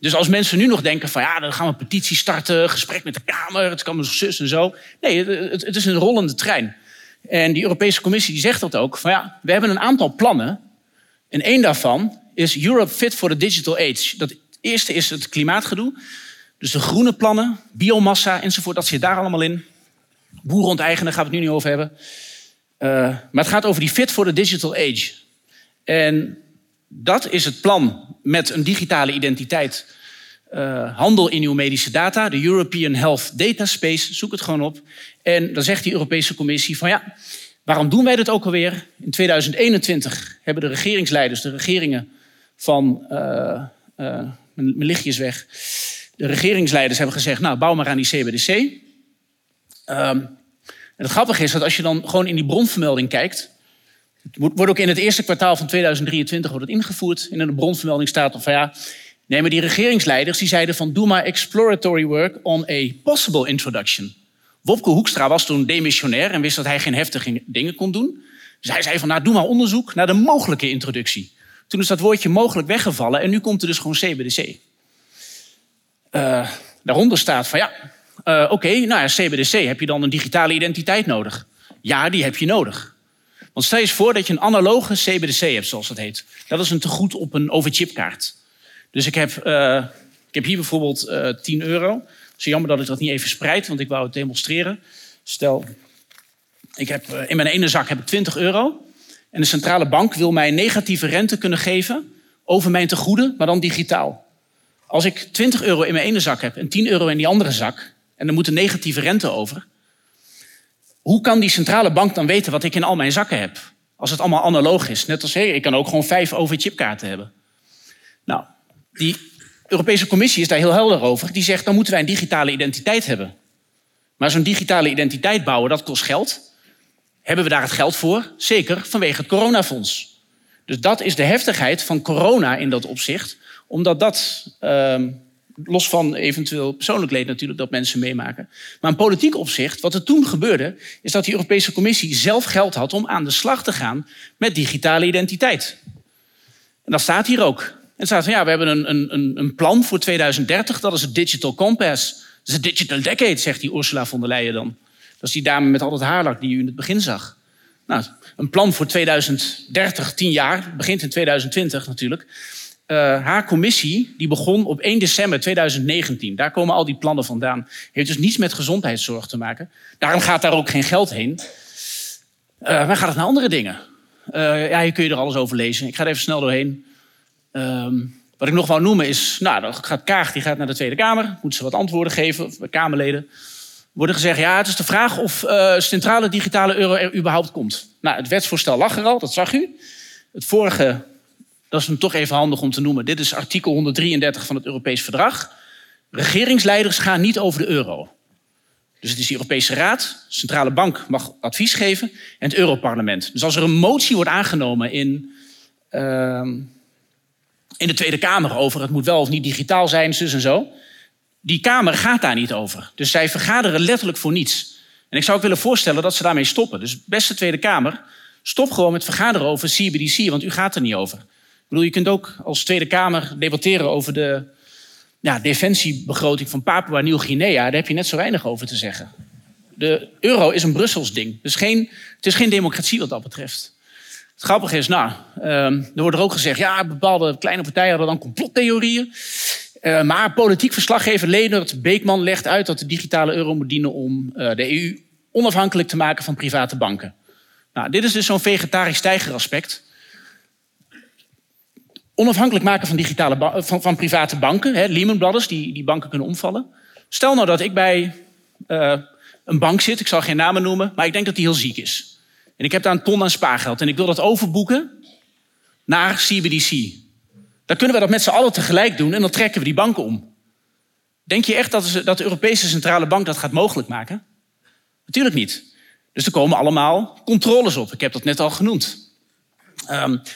Dus als mensen nu nog denken van ja, dan gaan we een petitie starten... gesprek met de Kamer, het kan maar zus en zo. Nee, het is een rollende trein. En die Europese Commissie die zegt dat ook. Van ja, we hebben een aantal plannen. En één daarvan is Europe Fit for the Digital Age. Dat eerste is het klimaatgedoe. Dus de groene plannen, biomassa enzovoort, dat zit daar allemaal in. Boeren onteigenen, gaan we het nu niet over hebben. Maar het gaat over die Fit for the Digital Age. En... dat is het plan met een digitale identiteit. Handel in uw medische data, de European Health Data Space. Zoek het gewoon op. En dan zegt die Europese Commissie van ja, waarom doen wij dit ook alweer? In 2021 hebben de regeringsleiders, de regeringen van... mijn lichtje is weg. De regeringsleiders hebben gezegd, nou, bouw maar aan die CBDC. En het grappige is dat als je dan gewoon in die bronvermelding kijkt... het wordt ook in het eerste kwartaal van 2023 wordt het ingevoerd. En in de bronvermelding staat van ja... nee, maar die regeringsleiders die zeiden van... doe maar exploratory work on a possible introduction. Wopke Hoekstra was toen demissionair... en wist dat hij geen heftige dingen kon doen. Dus hij zei van nou, doe maar onderzoek naar de mogelijke introductie. Toen is dat woordje mogelijk weggevallen... en nu komt er dus gewoon CBDC. Daaronder staat van ja... Oké, CBDC, heb je dan een digitale identiteit nodig? Ja, die heb je nodig. Want stel je eens voor dat je een analoge CBDC hebt, zoals dat heet. Dat is een tegoed op een overchipkaart. Dus ik heb hier bijvoorbeeld €10. Het is jammer dat ik dat niet even spreid, want ik wou het demonstreren. Stel, ik heb, in mijn ene zak heb ik €20. En de centrale bank wil mij negatieve rente kunnen geven over mijn tegoeden, maar dan digitaal. Als ik €20 in mijn ene zak heb en €10 in die andere zak... en er moet een negatieve rente over... hoe kan die centrale bank dan weten wat ik in al mijn zakken heb? Als het allemaal analoog is. Net als, ik kan ook gewoon 5 overchipkaarten hebben. Nou, die Europese Commissie is daar heel helder over. Die zegt, dan moeten wij een digitale identiteit hebben. Maar zo'n digitale identiteit bouwen, dat kost geld. Hebben we daar het geld voor? Zeker, vanwege het coronafonds. Dus dat is de heftigheid van corona in dat opzicht. Omdat dat Los van eventueel persoonlijk leed natuurlijk dat mensen meemaken. Maar in politiek opzicht, wat er toen gebeurde, is dat de Europese Commissie zelf geld had om aan de slag te gaan met digitale identiteit. En dat staat hier ook. En staat van ja, we hebben een plan voor 2030, dat is het Digital Compass. Dat is het Digital Decade, zegt die Ursula von der Leyen dan. Dat is die dame met al dat haarlak die u in het begin zag. Nou, een plan voor 2030, 10 jaar, begint in 2020 natuurlijk. Haar commissie die begon op 1 december 2019. Daar komen al die plannen vandaan. Heeft dus niets met gezondheidszorg te maken. Daarom gaat daar ook geen geld heen. Maar gaat het naar andere dingen? Ja, hier kun je er alles over lezen. Ik ga er even snel doorheen. Wat ik nog wou noemen is... Nou, dan gaat Kaag die gaat naar de Tweede Kamer. Moet ze wat antwoorden geven, Kamerleden. Worden gezegd, ja, het is de vraag of centrale digitale euro er überhaupt komt. Nou, het wetsvoorstel lag er al, dat zag u. Het vorige... Dat is hem toch even handig om te noemen. Dit is artikel 133 van het Europees Verdrag. Regeringsleiders gaan niet over de euro. Dus het is de Europese Raad. De Centrale Bank mag advies geven. En het Europarlement. Dus als er een motie wordt aangenomen in de Tweede Kamer over... het moet wel of niet digitaal zijn, zus en zo. Die Kamer gaat daar niet over. Dus zij vergaderen letterlijk voor niets. En ik zou ook willen voorstellen dat ze daarmee stoppen. Dus beste Tweede Kamer, stop gewoon met vergaderen over CBDC. Want u gaat er niet over. Ik bedoel, je kunt ook als Tweede Kamer debatteren over de defensiebegroting van Papua Nieuw-Guinea. Daar heb je net zo weinig over te zeggen. De euro is een Brussels ding. Dus het is geen democratie wat dat betreft. Het grappige is, er wordt er ook gezegd... ja, bepaalde kleine partijen hadden dan complottheorieën. Maar politiek verslaggever Leendert Beekman legt uit... dat de digitale euro moet dienen om de EU onafhankelijk te maken van private banken. Nou, dit is dus zo'n vegetarisch-tijger-aspect... Onafhankelijk maken van, private banken. Hè, Lehman Brothers, die banken kunnen omvallen. Stel nou dat ik bij een bank zit. Ik zal geen namen noemen. Maar ik denk dat die heel ziek is. En ik heb daar een ton aan spaargeld. En ik wil dat overboeken naar CBDC. Dan kunnen we dat met z'n allen tegelijk doen. En dan trekken we die banken om. Denk je echt dat de Europese Centrale Bank dat gaat mogelijk maken? Natuurlijk niet. Dus er komen allemaal controles op. Ik heb dat net al genoemd.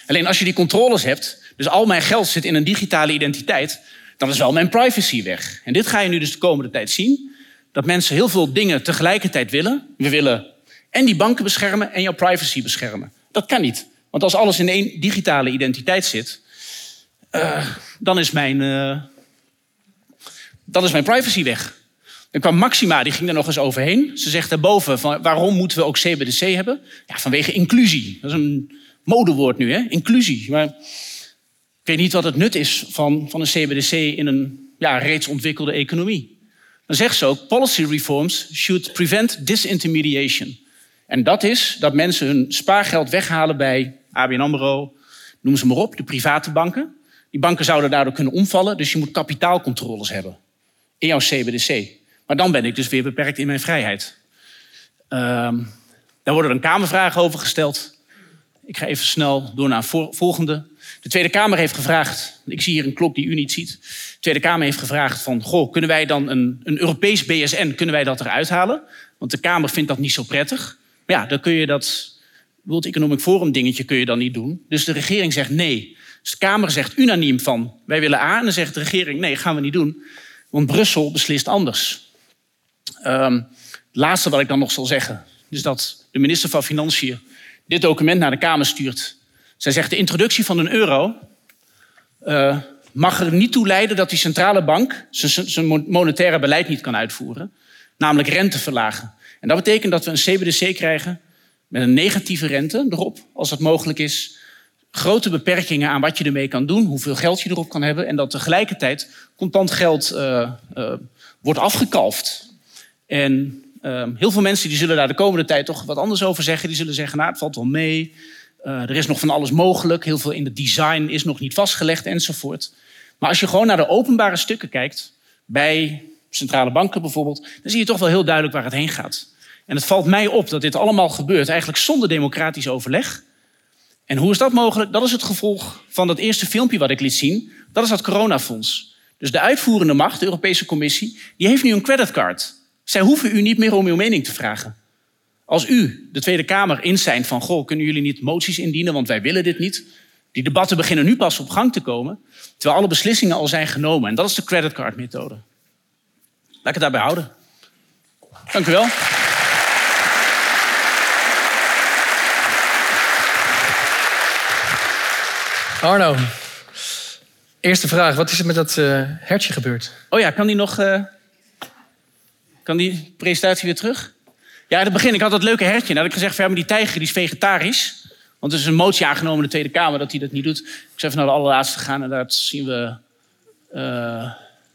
Alleen als je die controles hebt... Dus al mijn geld zit in een digitale identiteit, dan is wel mijn privacy weg. En dit ga je nu dus de komende tijd zien. Dat mensen heel veel dingen tegelijkertijd willen. We willen en die banken beschermen en jouw privacy beschermen. Dat kan niet. Want als alles in één digitale identiteit zit, dan is mijn privacy weg. En kwam Maxima, die ging daar nog eens overheen. Ze zegt daarboven, van, waarom moeten we ook CBDC hebben? Ja, vanwege inclusie. Dat is een modewoord nu, hè? Inclusie. Maar... Ik weet niet wat het nut is van een CBDC in een reeds ontwikkelde economie. Dan zegt ze ook, policy reforms should prevent disintermediation. En dat is dat mensen hun spaargeld weghalen bij ABN AMRO, noem ze maar op, de private banken. Die banken zouden daardoor kunnen omvallen, dus je moet kapitaalcontroles hebben in jouw CBDC. Maar dan ben ik dus weer beperkt in mijn vrijheid. Daar worden dan Kamervragen over gesteld. Ik ga even snel door naar volgende. De Tweede Kamer heeft gevraagd... Ik zie hier een klok die u niet ziet. De Tweede Kamer heeft gevraagd van... Goh, kunnen wij dan een Europees BSN... kunnen wij dat eruit halen? Want de Kamer vindt dat niet zo prettig. Maar ja, dan kun je dat... World Economic Forum dingetje kun je dan niet doen. Dus de regering zegt nee. Dus de Kamer zegt unaniem van... Wij willen A. En dan zegt de regering... Nee, gaan we niet doen. Want Brussel beslist anders. Het laatste wat ik dan nog zal zeggen... is dat de minister van Financiën... dit document naar de Kamer stuurt... Zij zegt, de introductie van een euro mag er niet toe leiden... dat die centrale bank zijn monetaire beleid niet kan uitvoeren. Namelijk rente verlagen. En dat betekent dat we een CBDC krijgen met een negatieve rente erop... als dat mogelijk is. Grote beperkingen aan wat je ermee kan doen. Hoeveel geld je erop kan hebben. En dat tegelijkertijd contant geld wordt afgekalfd. En heel veel mensen die zullen daar de komende tijd toch wat anders over zeggen. Die zullen zeggen, nou, het valt wel mee... er is nog van alles mogelijk. Heel veel in het design is nog niet vastgelegd enzovoort. Maar als je gewoon naar de openbare stukken kijkt... bij centrale banken bijvoorbeeld... dan zie je toch wel heel duidelijk waar het heen gaat. En het valt mij op dat dit allemaal gebeurt... eigenlijk zonder democratisch overleg. En hoe is dat mogelijk? Dat is het gevolg van dat eerste filmpje wat ik liet zien. Dat is dat coronafonds. Dus de uitvoerende macht, de Europese Commissie... die heeft nu een creditcard. Zij hoeven u niet meer om uw mening te vragen... Als u de Tweede Kamer in zijn van... goh, kunnen jullie niet moties indienen, want wij willen dit niet... Die debatten beginnen nu pas op gang te komen, terwijl alle beslissingen al zijn genomen. En dat is de creditcardmethode. Laat ik het daarbij houden. Dank u wel. Arno, eerste vraag. Wat is er met dat hertje gebeurd? Oh ja, kan die nog... Kan die presentatie weer terug? Ja, in het begin, ik had dat leuke hertje. Dan had ik gezegd, ja, maar die tijger die is vegetarisch. Want er is een motie aangenomen in de Tweede Kamer dat hij dat niet doet. Ik ben even naar de allerlaatste gegaan en daar zien we...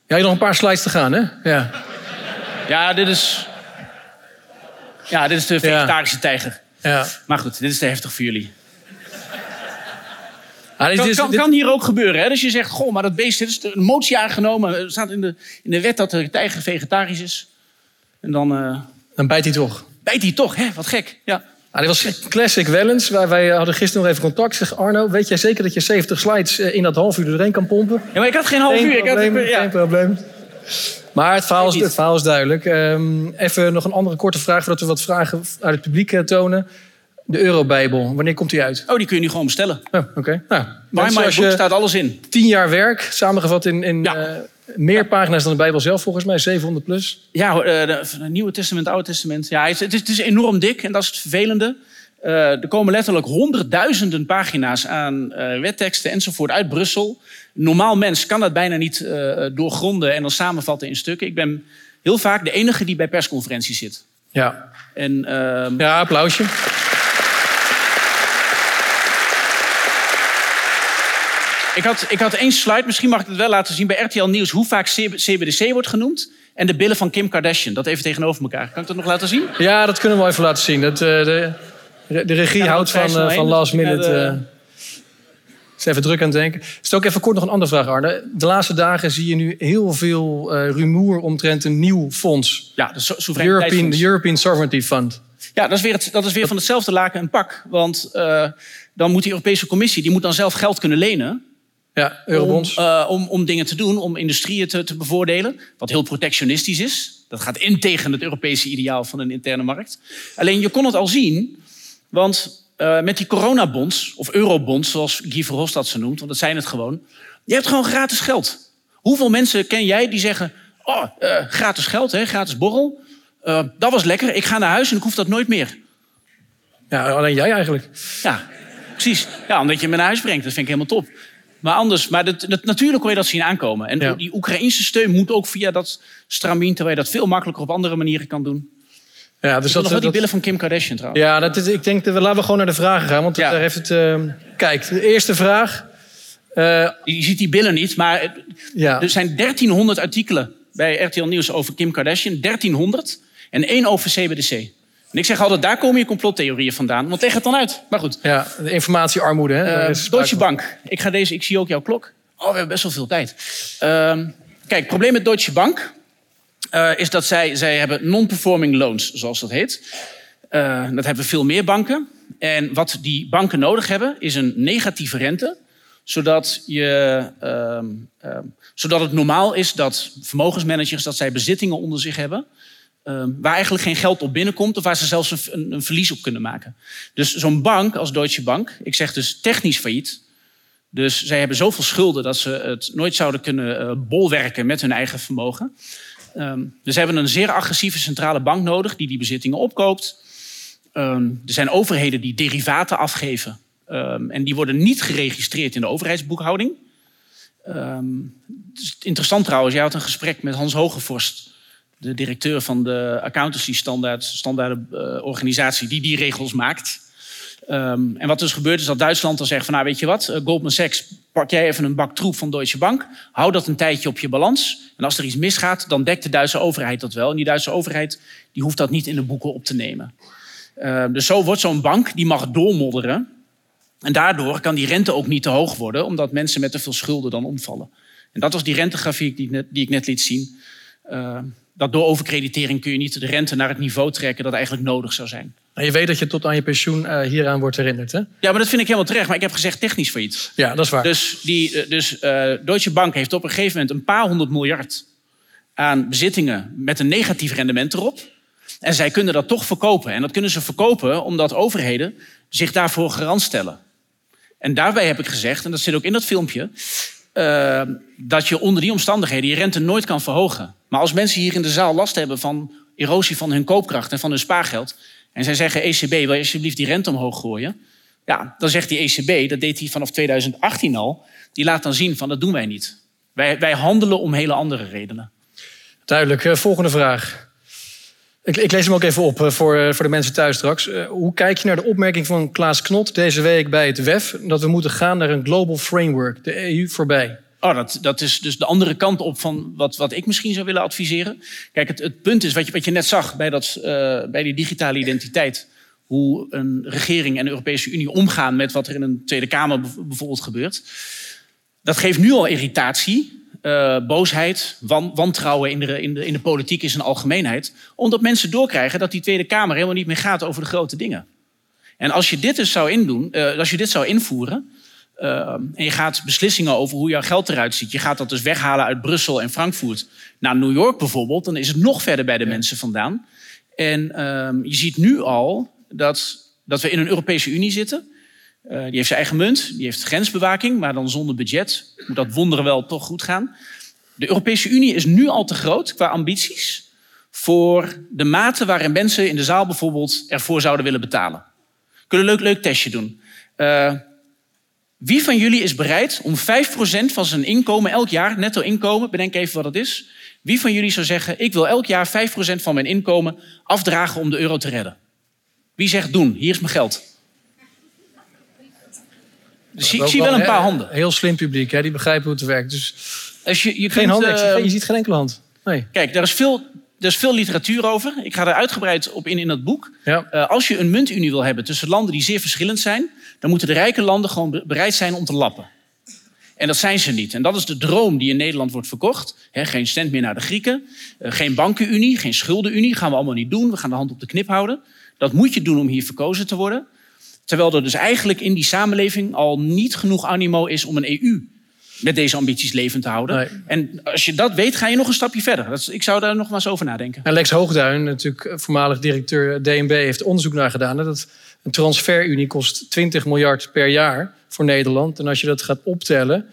Ja, je nog een paar slides te gaan, hè? Ja, dit is de vegetarische tijger. Ja. Maar goed, dit is te heftig voor jullie. Ah, kan hier ook gebeuren, hè? Dus je zegt, goh, maar dat beest, dit is een motie aangenomen. Er staat in de wet dat de tijger vegetarisch is. En dan... Dan bijt hij toch. Bijt hij toch, hè? Wat gek, ja. Ah, dit was classic Wellens. Wij hadden gisteren nog even contact. Zeg, Arno, weet jij zeker dat je 70 slides in dat half uur doorheen kan pompen? Ja, maar ik had geen half uur. Geen probleem. Maar het verhaal is duidelijk. Even nog een andere korte vraag, voordat we wat vragen uit het publiek tonen. De Eurobijbel, wanneer komt die uit? Oh, die kun je nu gewoon bestellen. Oh, oké. Nou, bij mijn boek staat alles in. 10 jaar werk, samengevat in meer pagina's dan de Bijbel zelf, volgens mij, 700 plus. Ja, het Nieuwe Testament, Oude Testament. Ja, het is enorm dik en dat is het vervelende. Er komen letterlijk 100.000 pagina's aan wetteksten enzovoort uit Brussel. Een normaal mens kan dat bijna niet doorgronden en dan samenvatten in stukken. Ik ben heel vaak de enige die bij persconferenties zit. Ja. Ja, applausje. Ik had één slide, misschien mag ik het wel laten zien bij RTL Nieuws... hoe vaak CBDC wordt genoemd en de billen van Kim Kardashian. Dat even tegenover elkaar. Kan ik dat nog laten zien? Ja, dat kunnen we wel even laten zien. De regie houdt van last minute. Is even druk aan het denken. Stel ik even kort nog een andere vraag, Arne. De laatste dagen zie je nu heel veel rumoer omtrent een nieuw fonds. Ja, de Soevereiniteitsfonds. De European Sovereignty Fund. Ja, dat is weer van hetzelfde laken een pak. Want dan moet de Europese Commissie dan zelf geld kunnen lenen... Ja, eurobonds. Om dingen te doen, om industrieën te bevoordelen. Wat heel protectionistisch is. Dat gaat in tegen het Europese ideaal van een interne markt. Alleen je kon het al zien, want met die coronabonds... of eurobonds, zoals Guy Verhofstadt ze noemt, want dat zijn het gewoon... je hebt gewoon gratis geld. Hoeveel mensen ken jij die zeggen... gratis geld, hè, gratis borrel. Dat was lekker, ik ga naar huis en ik hoef dat nooit meer. Ja, alleen jij eigenlijk. Ja, precies. Ja, omdat je me naar huis brengt, dat vind ik helemaal top. Maar anders, natuurlijk kon je dat zien aankomen. En die Oekraïnse steun moet ook via dat stramien... terwijl je dat veel makkelijker op andere manieren kan doen. Ja, dus nog wel die billen van Kim Kardashian trouwens. Ja, ik denk, laten we gewoon naar de vragen gaan. Want daar heeft het... Kijk, de eerste vraag... Je ziet die billen niet, maar er zijn 1300 artikelen... bij RTL Nieuws over Kim Kardashian. 1300 en 1 over CBDC. En ik zeg altijd, daar komen je complottheorieën vandaan. Want leg het dan uit. Maar goed. Ja, de informatiearmoede. Hè? Deutsche Bank. Ik zie ook jouw klok. Oh, we hebben best wel veel tijd. Kijk, het probleem met Deutsche Bank... is dat zij hebben non-performing loans, zoals dat heet. Dat hebben veel meer banken. En wat die banken nodig hebben, is een negatieve rente... Zodat het normaal is dat vermogensmanagers... dat zij bezittingen onder zich hebben... waar eigenlijk geen geld op binnenkomt... of waar ze zelfs een verlies op kunnen maken. Dus zo'n bank als Deutsche Bank... ik zeg dus technisch failliet... dus zij hebben zoveel schulden... dat ze het nooit zouden kunnen bolwerken met hun eigen vermogen. Dus ze hebben een zeer agressieve centrale bank nodig... die bezittingen opkoopt. Er zijn overheden die derivaten afgeven... en die worden niet geregistreerd in de overheidsboekhouding. Het is interessant trouwens, jij had een gesprek met Hans Hogevorst... de directeur van de accountancy standaardorganisatie... die regels maakt. En wat dus gebeurt is dat Duitsland dan zegt... van, nou, weet je wat, Goldman Sachs, pak jij even een bak troep van Deutsche Bank... hou dat een tijdje op je balans. En als er iets misgaat, dan dekt de Duitse overheid dat wel. En die Duitse overheid die hoeft dat niet in de boeken op te nemen. Dus zo wordt zo'n bank, die mag doormodderen... En daardoor kan die rente ook niet te hoog worden... omdat mensen met te veel schulden dan omvallen. En dat was die rentegrafiek die ik net liet zien. Dat door overkreditering kun je niet de rente naar het niveau trekken... dat eigenlijk nodig zou zijn. En je weet dat je tot aan je pensioen hieraan wordt herinnerd, hè? Ja, maar dat vind ik helemaal terecht. Maar ik heb gezegd technisch failliet. Ja, dat is waar. Dus Deutsche Bank heeft op een gegeven moment... een paar honderd miljard aan bezittingen... met een negatief rendement erop. En zij kunnen dat toch verkopen. En dat kunnen ze verkopen omdat overheden zich daarvoor garant stellen. En daarbij heb ik gezegd, en dat zit ook in dat filmpje, dat je onder die omstandigheden je rente nooit kan verhogen. Maar als mensen hier in de zaal last hebben van erosie van hun koopkracht en van hun spaargeld, en zij zeggen, ECB, wil je alsjeblieft die rente omhoog gooien? Ja, dan zegt die ECB, dat deed hij vanaf 2018 al, die laat dan zien van dat doen wij niet. Wij handelen om hele andere redenen. Duidelijk. Volgende vraag. Ik lees hem ook even op voor de mensen thuis straks. Hoe kijk je naar de opmerking van Klaas Knot deze week bij het WEF, dat we moeten gaan naar een global framework, de EU voorbij? Oh, dat is dus de andere kant op van wat ik misschien zou willen adviseren. Kijk, het punt is, wat je net zag bij die digitale identiteit, hoe een regering en de Europese Unie omgaan met wat er in een Tweede Kamer bijvoorbeeld gebeurt. Dat geeft nu al irritatie. Boosheid, wantrouwen in de politiek in zijn algemeenheid. Omdat mensen doorkrijgen dat die Tweede Kamer helemaal niet meer gaat over de grote dingen. En als je dit dus zou invoeren... en je gaat beslissingen over hoe jouw geld eruit ziet, je gaat dat dus weghalen uit Brussel en Frankfurt naar New York bijvoorbeeld, dan is het nog verder bij de mensen vandaan. En je ziet nu al dat we in een Europese Unie zitten. Die heeft zijn eigen munt, die heeft grensbewaking, maar dan zonder budget. Moet dat wonderen wel toch goed gaan. De Europese Unie is nu al te groot qua ambities voor de mate waarin mensen in de zaal bijvoorbeeld ervoor zouden willen betalen. Kunnen een leuk testje doen. Wie van jullie is bereid om 5% van zijn inkomen elk jaar, netto inkomen, bedenk even wat dat is. Wie van jullie zou zeggen, ik wil elk jaar 5% van mijn inkomen afdragen om de euro te redden? Wie zegt doen, hier is mijn geld. Dus ik zie wel een paar handen. Heel slim publiek, hè? Die begrijpen hoe het werkt. Dus als je geen handen, je ziet geen enkele hand. Nee. Kijk, daar is veel literatuur over. Ik ga er uitgebreid op in dat boek. Ja. Als je een muntunie wil hebben tussen landen die zeer verschillend zijn, dan moeten de rijke landen gewoon bereid zijn om te lappen. En dat zijn ze niet. En dat is de droom die in Nederland wordt verkocht. He, geen cent meer naar de Grieken. Geen bankenunie, geen schuldenunie. Gaan we allemaal niet doen. We gaan de hand op de knip houden. Dat moet je doen om hier verkozen te worden. Terwijl er dus eigenlijk in die samenleving al niet genoeg animo is om een EU met deze ambities levend te houden. Nee. En als je dat weet, ga je nog een stapje verder. Ik zou daar nog maar eens over nadenken. En Lex Hoogduin, natuurlijk voormalig directeur DNB, heeft onderzoek naar gedaan. Dat een transferunie kost 20 miljard per jaar voor Nederland. En als je dat gaat optellen,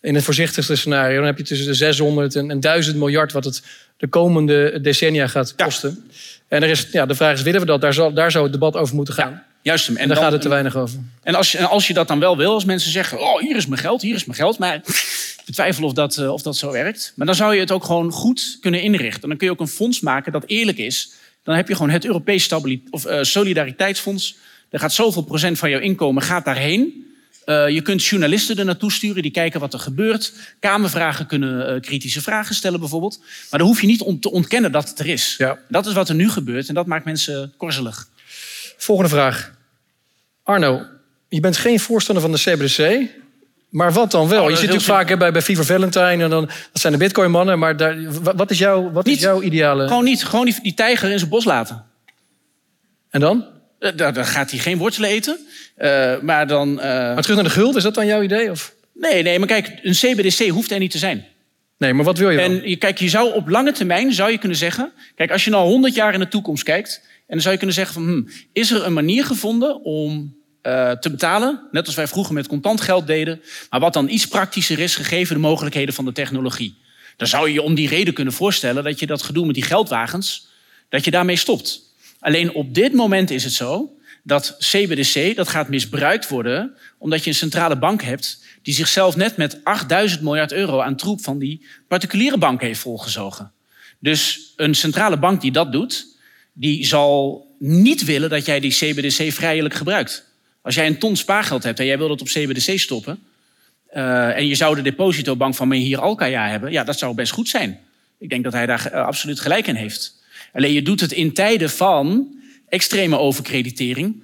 in het voorzichtigste scenario, dan heb je tussen de 600 en 1000 miljard wat het de komende decennia gaat kosten. Ja. En de vraag is, willen we dat? Daar zou het debat over moeten gaan. Ja. Juist, en daar gaat het te weinig over. En als je dat dan wel wil, als mensen zeggen, oh, hier is mijn geld. Maar ik betwijfel of dat zo werkt. Maar dan zou je het ook gewoon goed kunnen inrichten. En dan kun je ook een fonds maken dat eerlijk is. Dan heb je gewoon het Europees Solidariteitsfonds. Daar gaat zoveel procent van jouw inkomen daarheen. Je kunt journalisten er naartoe sturen, die kijken wat er gebeurt. Kamervragen kunnen kritische vragen stellen bijvoorbeeld. Maar dan hoef je niet te ontkennen dat het er is. Ja. Dat is wat er nu gebeurt en dat maakt mensen korzelig. Volgende vraag. Arno, je bent geen voorstander van de CBDC, maar wat dan wel? Je zit natuurlijk vaak bij Fever Valentine en dan, dat zijn de Bitcoin-mannen, maar wat is jouw ideale? Gewoon die tijger in zijn bos laten. En dan? Dan gaat hij geen wortelen eten. Maar terug naar de guld, is dat dan jouw idee? Of? Nee, maar kijk, een CBDC hoeft er niet te zijn. Nee, maar wat wil je dan? En kijk, je zou op lange termijn zou je kunnen zeggen, kijk, als je nou 100 jaar in de toekomst kijkt, en dan zou je kunnen zeggen van, is er een manier gevonden om te betalen, net als wij vroeger met contant geld deden, maar wat dan iets praktischer is gegeven de mogelijkheden van de technologie. Dan zou je om die reden kunnen voorstellen dat je dat gedoe met die geldwagens, dat je daarmee stopt. Alleen op dit moment is het zo dat CBDC, dat gaat misbruikt worden, omdat je een centrale bank hebt die zichzelf net met 8000 miljard euro aan troep van die particuliere bank heeft volgezogen. Dus een centrale bank die dat doet, die zal niet willen dat jij die CBDC vrijelijk gebruikt. Als jij een ton spaargeld hebt en jij wil dat op CBDC stoppen, en je zou de depositobank van Mahir Alkaya hebben, ja, dat zou best goed zijn. Ik denk dat hij daar absoluut gelijk in heeft. Alleen je doet het in tijden van extreme overkreditering.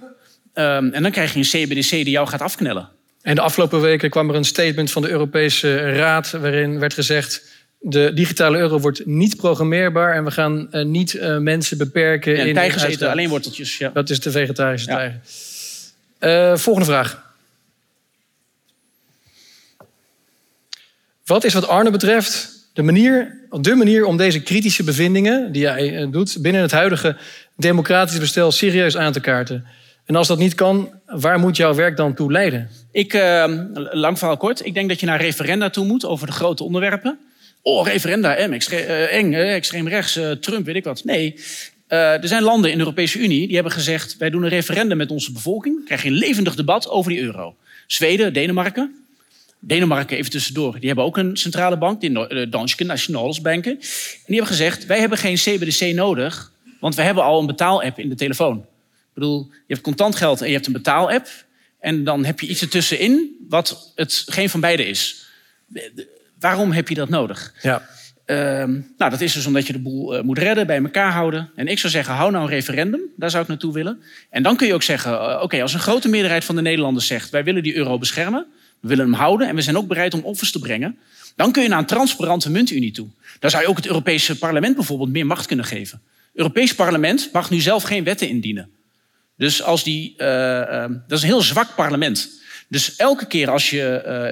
En dan krijg je een CBDC die jou gaat afknellen. En de afgelopen weken kwam er een statement van de Europese Raad, waarin werd gezegd, de digitale euro wordt niet programmeerbaar en we gaan niet mensen beperken. Ja, en tijgers eten alleen worteltjes. Ja. Dat is de vegetarische tijger. Ja. Volgende vraag. Wat is wat Arne betreft de manier om deze kritische bevindingen die jij doet binnen het huidige democratische bestel serieus aan te kaarten? En als dat niet kan, waar moet jouw werk dan toe leiden? Lang verhaal kort, ik denk dat je naar referenda toe moet over de grote onderwerpen. Oh, referenda, extreem rechts, Trump, weet ik wat. Nee, er zijn landen in de Europese Unie die hebben gezegd... wij doen een referendum met onze bevolking, krijg je een levendig debat over die euro. Zweden, Denemarken. Denemarken even tussendoor. Die hebben ook een centrale bank, de Deutsche Nationale Bank. En die hebben gezegd, wij hebben geen CBDC nodig... want we hebben al een betaalapp in de telefoon. Ik bedoel, je hebt contant geld en je hebt een betaalapp... en dan heb je iets ertussenin wat het geen van beide is. Waarom heb je dat nodig? Ja. Dat is dus omdat je de boel moet redden, bij elkaar houden. En ik zou zeggen, hou nou een referendum. Daar zou ik naartoe willen. En dan kun je ook zeggen, als een grote meerderheid van de Nederlanders zegt... wij willen die euro beschermen, we willen hem houden... en we zijn ook bereid om offers te brengen... dan kun je naar een transparante muntunie toe. Daar zou je ook het Europese parlement bijvoorbeeld meer macht kunnen geven. Het Europees parlement mag nu zelf geen wetten indienen. Dus als dat is een heel zwak parlement... Dus elke keer als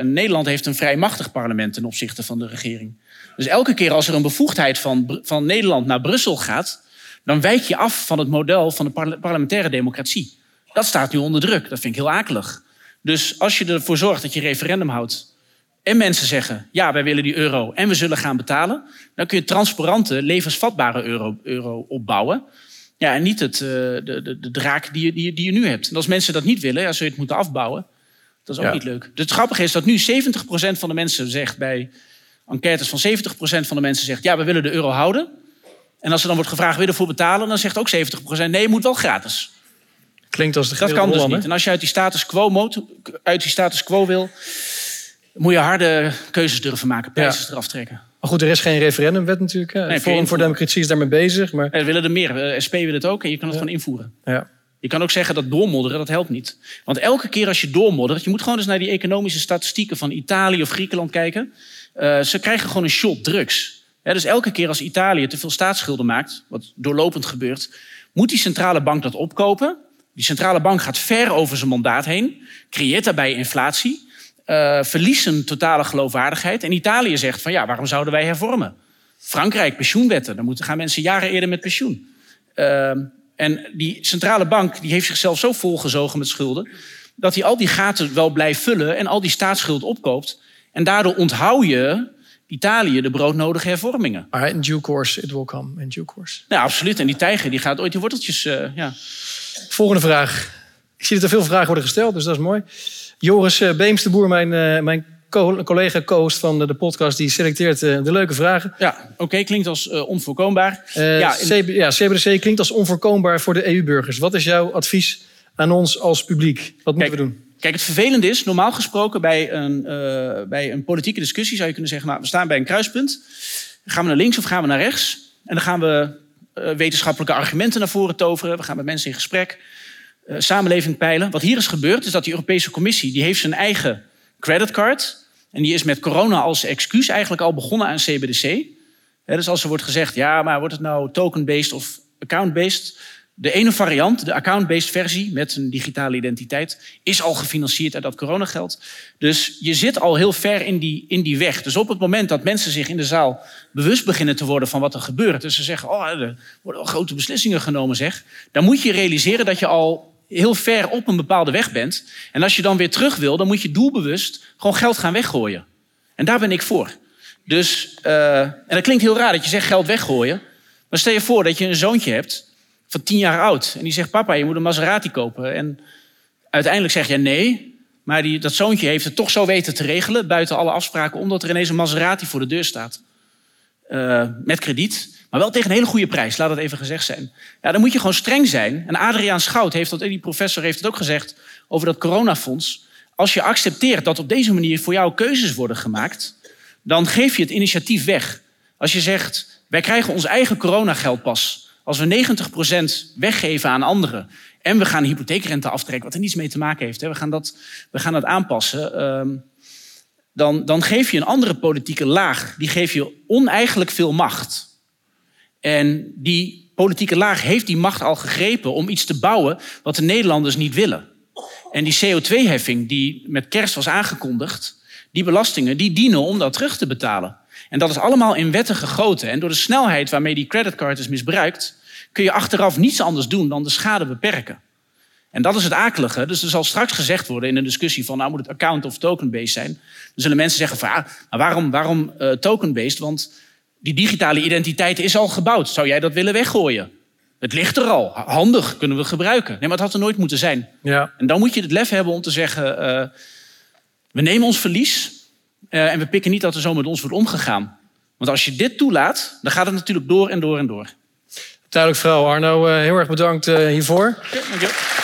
Nederland heeft een vrij machtig parlement ten opzichte van de regering. Dus elke keer als er een bevoegdheid van Nederland naar Brussel gaat... dan wijk je af van het model van de parlementaire democratie. Dat staat nu onder druk. Dat vind ik heel akelig. Dus als je ervoor zorgt dat je referendum houdt... en mensen zeggen, ja, wij willen die euro en we zullen gaan betalen... dan kun je transparante, levensvatbare euro opbouwen... Ja, en niet de draak die je nu hebt. En als mensen dat niet willen, zul je het moeten afbouwen... Dat is ook niet leuk. Het grappige is dat nu 70% van de mensen zegt... bij enquêtes van 70% van de mensen zegt... ja, we willen de euro houden. En als er dan wordt gevraagd, wil je ervoor betalen... dan zegt ook 70% nee, je moet wel gratis. Klinkt als de gehele Holland. Dat kan dus niet. En als je uit die status quo wil... moet je harde keuzes durven maken. Prijzen eraf trekken. Maar goed, er is geen referendumwet natuurlijk. Nee, Forum voor Democratie is daarmee bezig. Maar... we willen er meer. SP wil het ook. En je kan het gewoon invoeren. Ja. Je kan ook zeggen dat doormodderen, dat helpt niet. Want elke keer als je doormoddert... je moet gewoon eens naar die economische statistieken van Italië of Griekenland kijken. Ze krijgen gewoon een shot drugs. Dus elke keer als Italië te veel staatsschulden maakt... wat doorlopend gebeurt, moet die centrale bank dat opkopen. Die centrale bank gaat ver over zijn mandaat heen. Creëert daarbij inflatie. Verliest zijn totale geloofwaardigheid. En Italië zegt van ja, waarom zouden wij hervormen? Frankrijk, pensioenwetten. Dan gaan mensen jaren eerder met pensioen. En die centrale bank die heeft zichzelf zo volgezogen met schulden... dat hij al die gaten wel blijft vullen en al die staatsschuld opkoopt. En daardoor onthoud je Italië de broodnodige hervormingen. Maar in due course, it will come. In due course. Nou, absoluut. En die tijger die gaat ooit die worteltjes... Volgende vraag. Ik zie dat er veel vragen worden gesteld, dus dat is mooi. Joris Beemsteboer, mijn collega co-host van de podcast, die selecteert de leuke vragen. Ja, oké, klinkt als onvoorkombaar. CBDC klinkt als onvoorkombaar voor de EU-burgers. Wat is jouw advies aan ons als publiek? Wat moeten we doen? Kijk, het vervelende is, normaal gesproken bij een politieke discussie zou je kunnen zeggen... nou, we staan bij een kruispunt, gaan we naar links of gaan we naar rechts? En dan gaan we wetenschappelijke argumenten naar voren toveren. We gaan met mensen in gesprek, samenleving peilen. Wat hier is gebeurd, is dat die Europese Commissie, die heeft zijn eigen creditcard... En die is met corona als excuus eigenlijk al begonnen aan CBDC. Dus als er wordt gezegd, ja, maar wordt het nou token-based of account-based? De ene variant, de account-based versie met een digitale identiteit... is al gefinancierd uit dat coronageld. Dus je zit al heel ver in die weg. Dus op het moment dat mensen zich in de zaal bewust beginnen te worden... van wat er gebeurt, dus ze zeggen, er worden al grote beslissingen genomen, zeg... dan moet je realiseren dat je al... heel ver op een bepaalde weg bent. En als je dan weer terug wil, dan moet je doelbewust gewoon geld gaan weggooien. En daar ben ik voor. Dus, en dat klinkt heel raar dat je zegt geld weggooien. Maar stel je voor dat je een zoontje hebt van 10 jaar oud. En die zegt, papa, je moet een Maserati kopen. En uiteindelijk zeg je nee. Maar dat zoontje heeft het toch zo weten te regelen, buiten alle afspraken, omdat er ineens een Maserati voor de deur staat. Met krediet. Maar wel tegen een hele goede prijs, laat dat even gezegd zijn. Ja, dan moet je gewoon streng zijn. En Adriaan Schout, die professor, heeft het ook gezegd over dat coronafonds. Als je accepteert dat op deze manier voor jou keuzes worden gemaakt... dan geef je het initiatief weg. Als je zegt, wij krijgen ons eigen coronageld pas... als we 90% weggeven aan anderen... en we gaan de hypotheekrente aftrekken, wat er niets mee te maken heeft. Hè. We gaan dat aanpassen... Dan geef je een andere politieke laag. Die geef je oneigenlijk veel macht... En die politieke laag heeft die macht al gegrepen om iets te bouwen wat de Nederlanders niet willen. En die CO2-heffing die met kerst was aangekondigd, die belastingen, die dienen om dat terug te betalen. En dat is allemaal in wetten gegoten. En door de snelheid waarmee die creditcard is misbruikt, kun je achteraf niets anders doen dan de schade beperken. En dat is het akelige. Dus er zal straks gezegd worden in een discussie van... nou moet het account of token-based zijn. Dan zullen mensen zeggen van ah, maar waarom token-based? Want die digitale identiteit is al gebouwd. Zou jij dat willen weggooien? Het ligt er al. Handig, kunnen we gebruiken. Nee, maar het had er nooit moeten zijn. Ja. En dan moet je het lef hebben om te zeggen... we nemen ons verlies en we pikken niet dat er zo met ons wordt omgegaan. Want als je dit toelaat, dan gaat het natuurlijk door en door en door. Duidelijk verhaal, Arno. Heel erg bedankt hiervoor. Ja, dank je.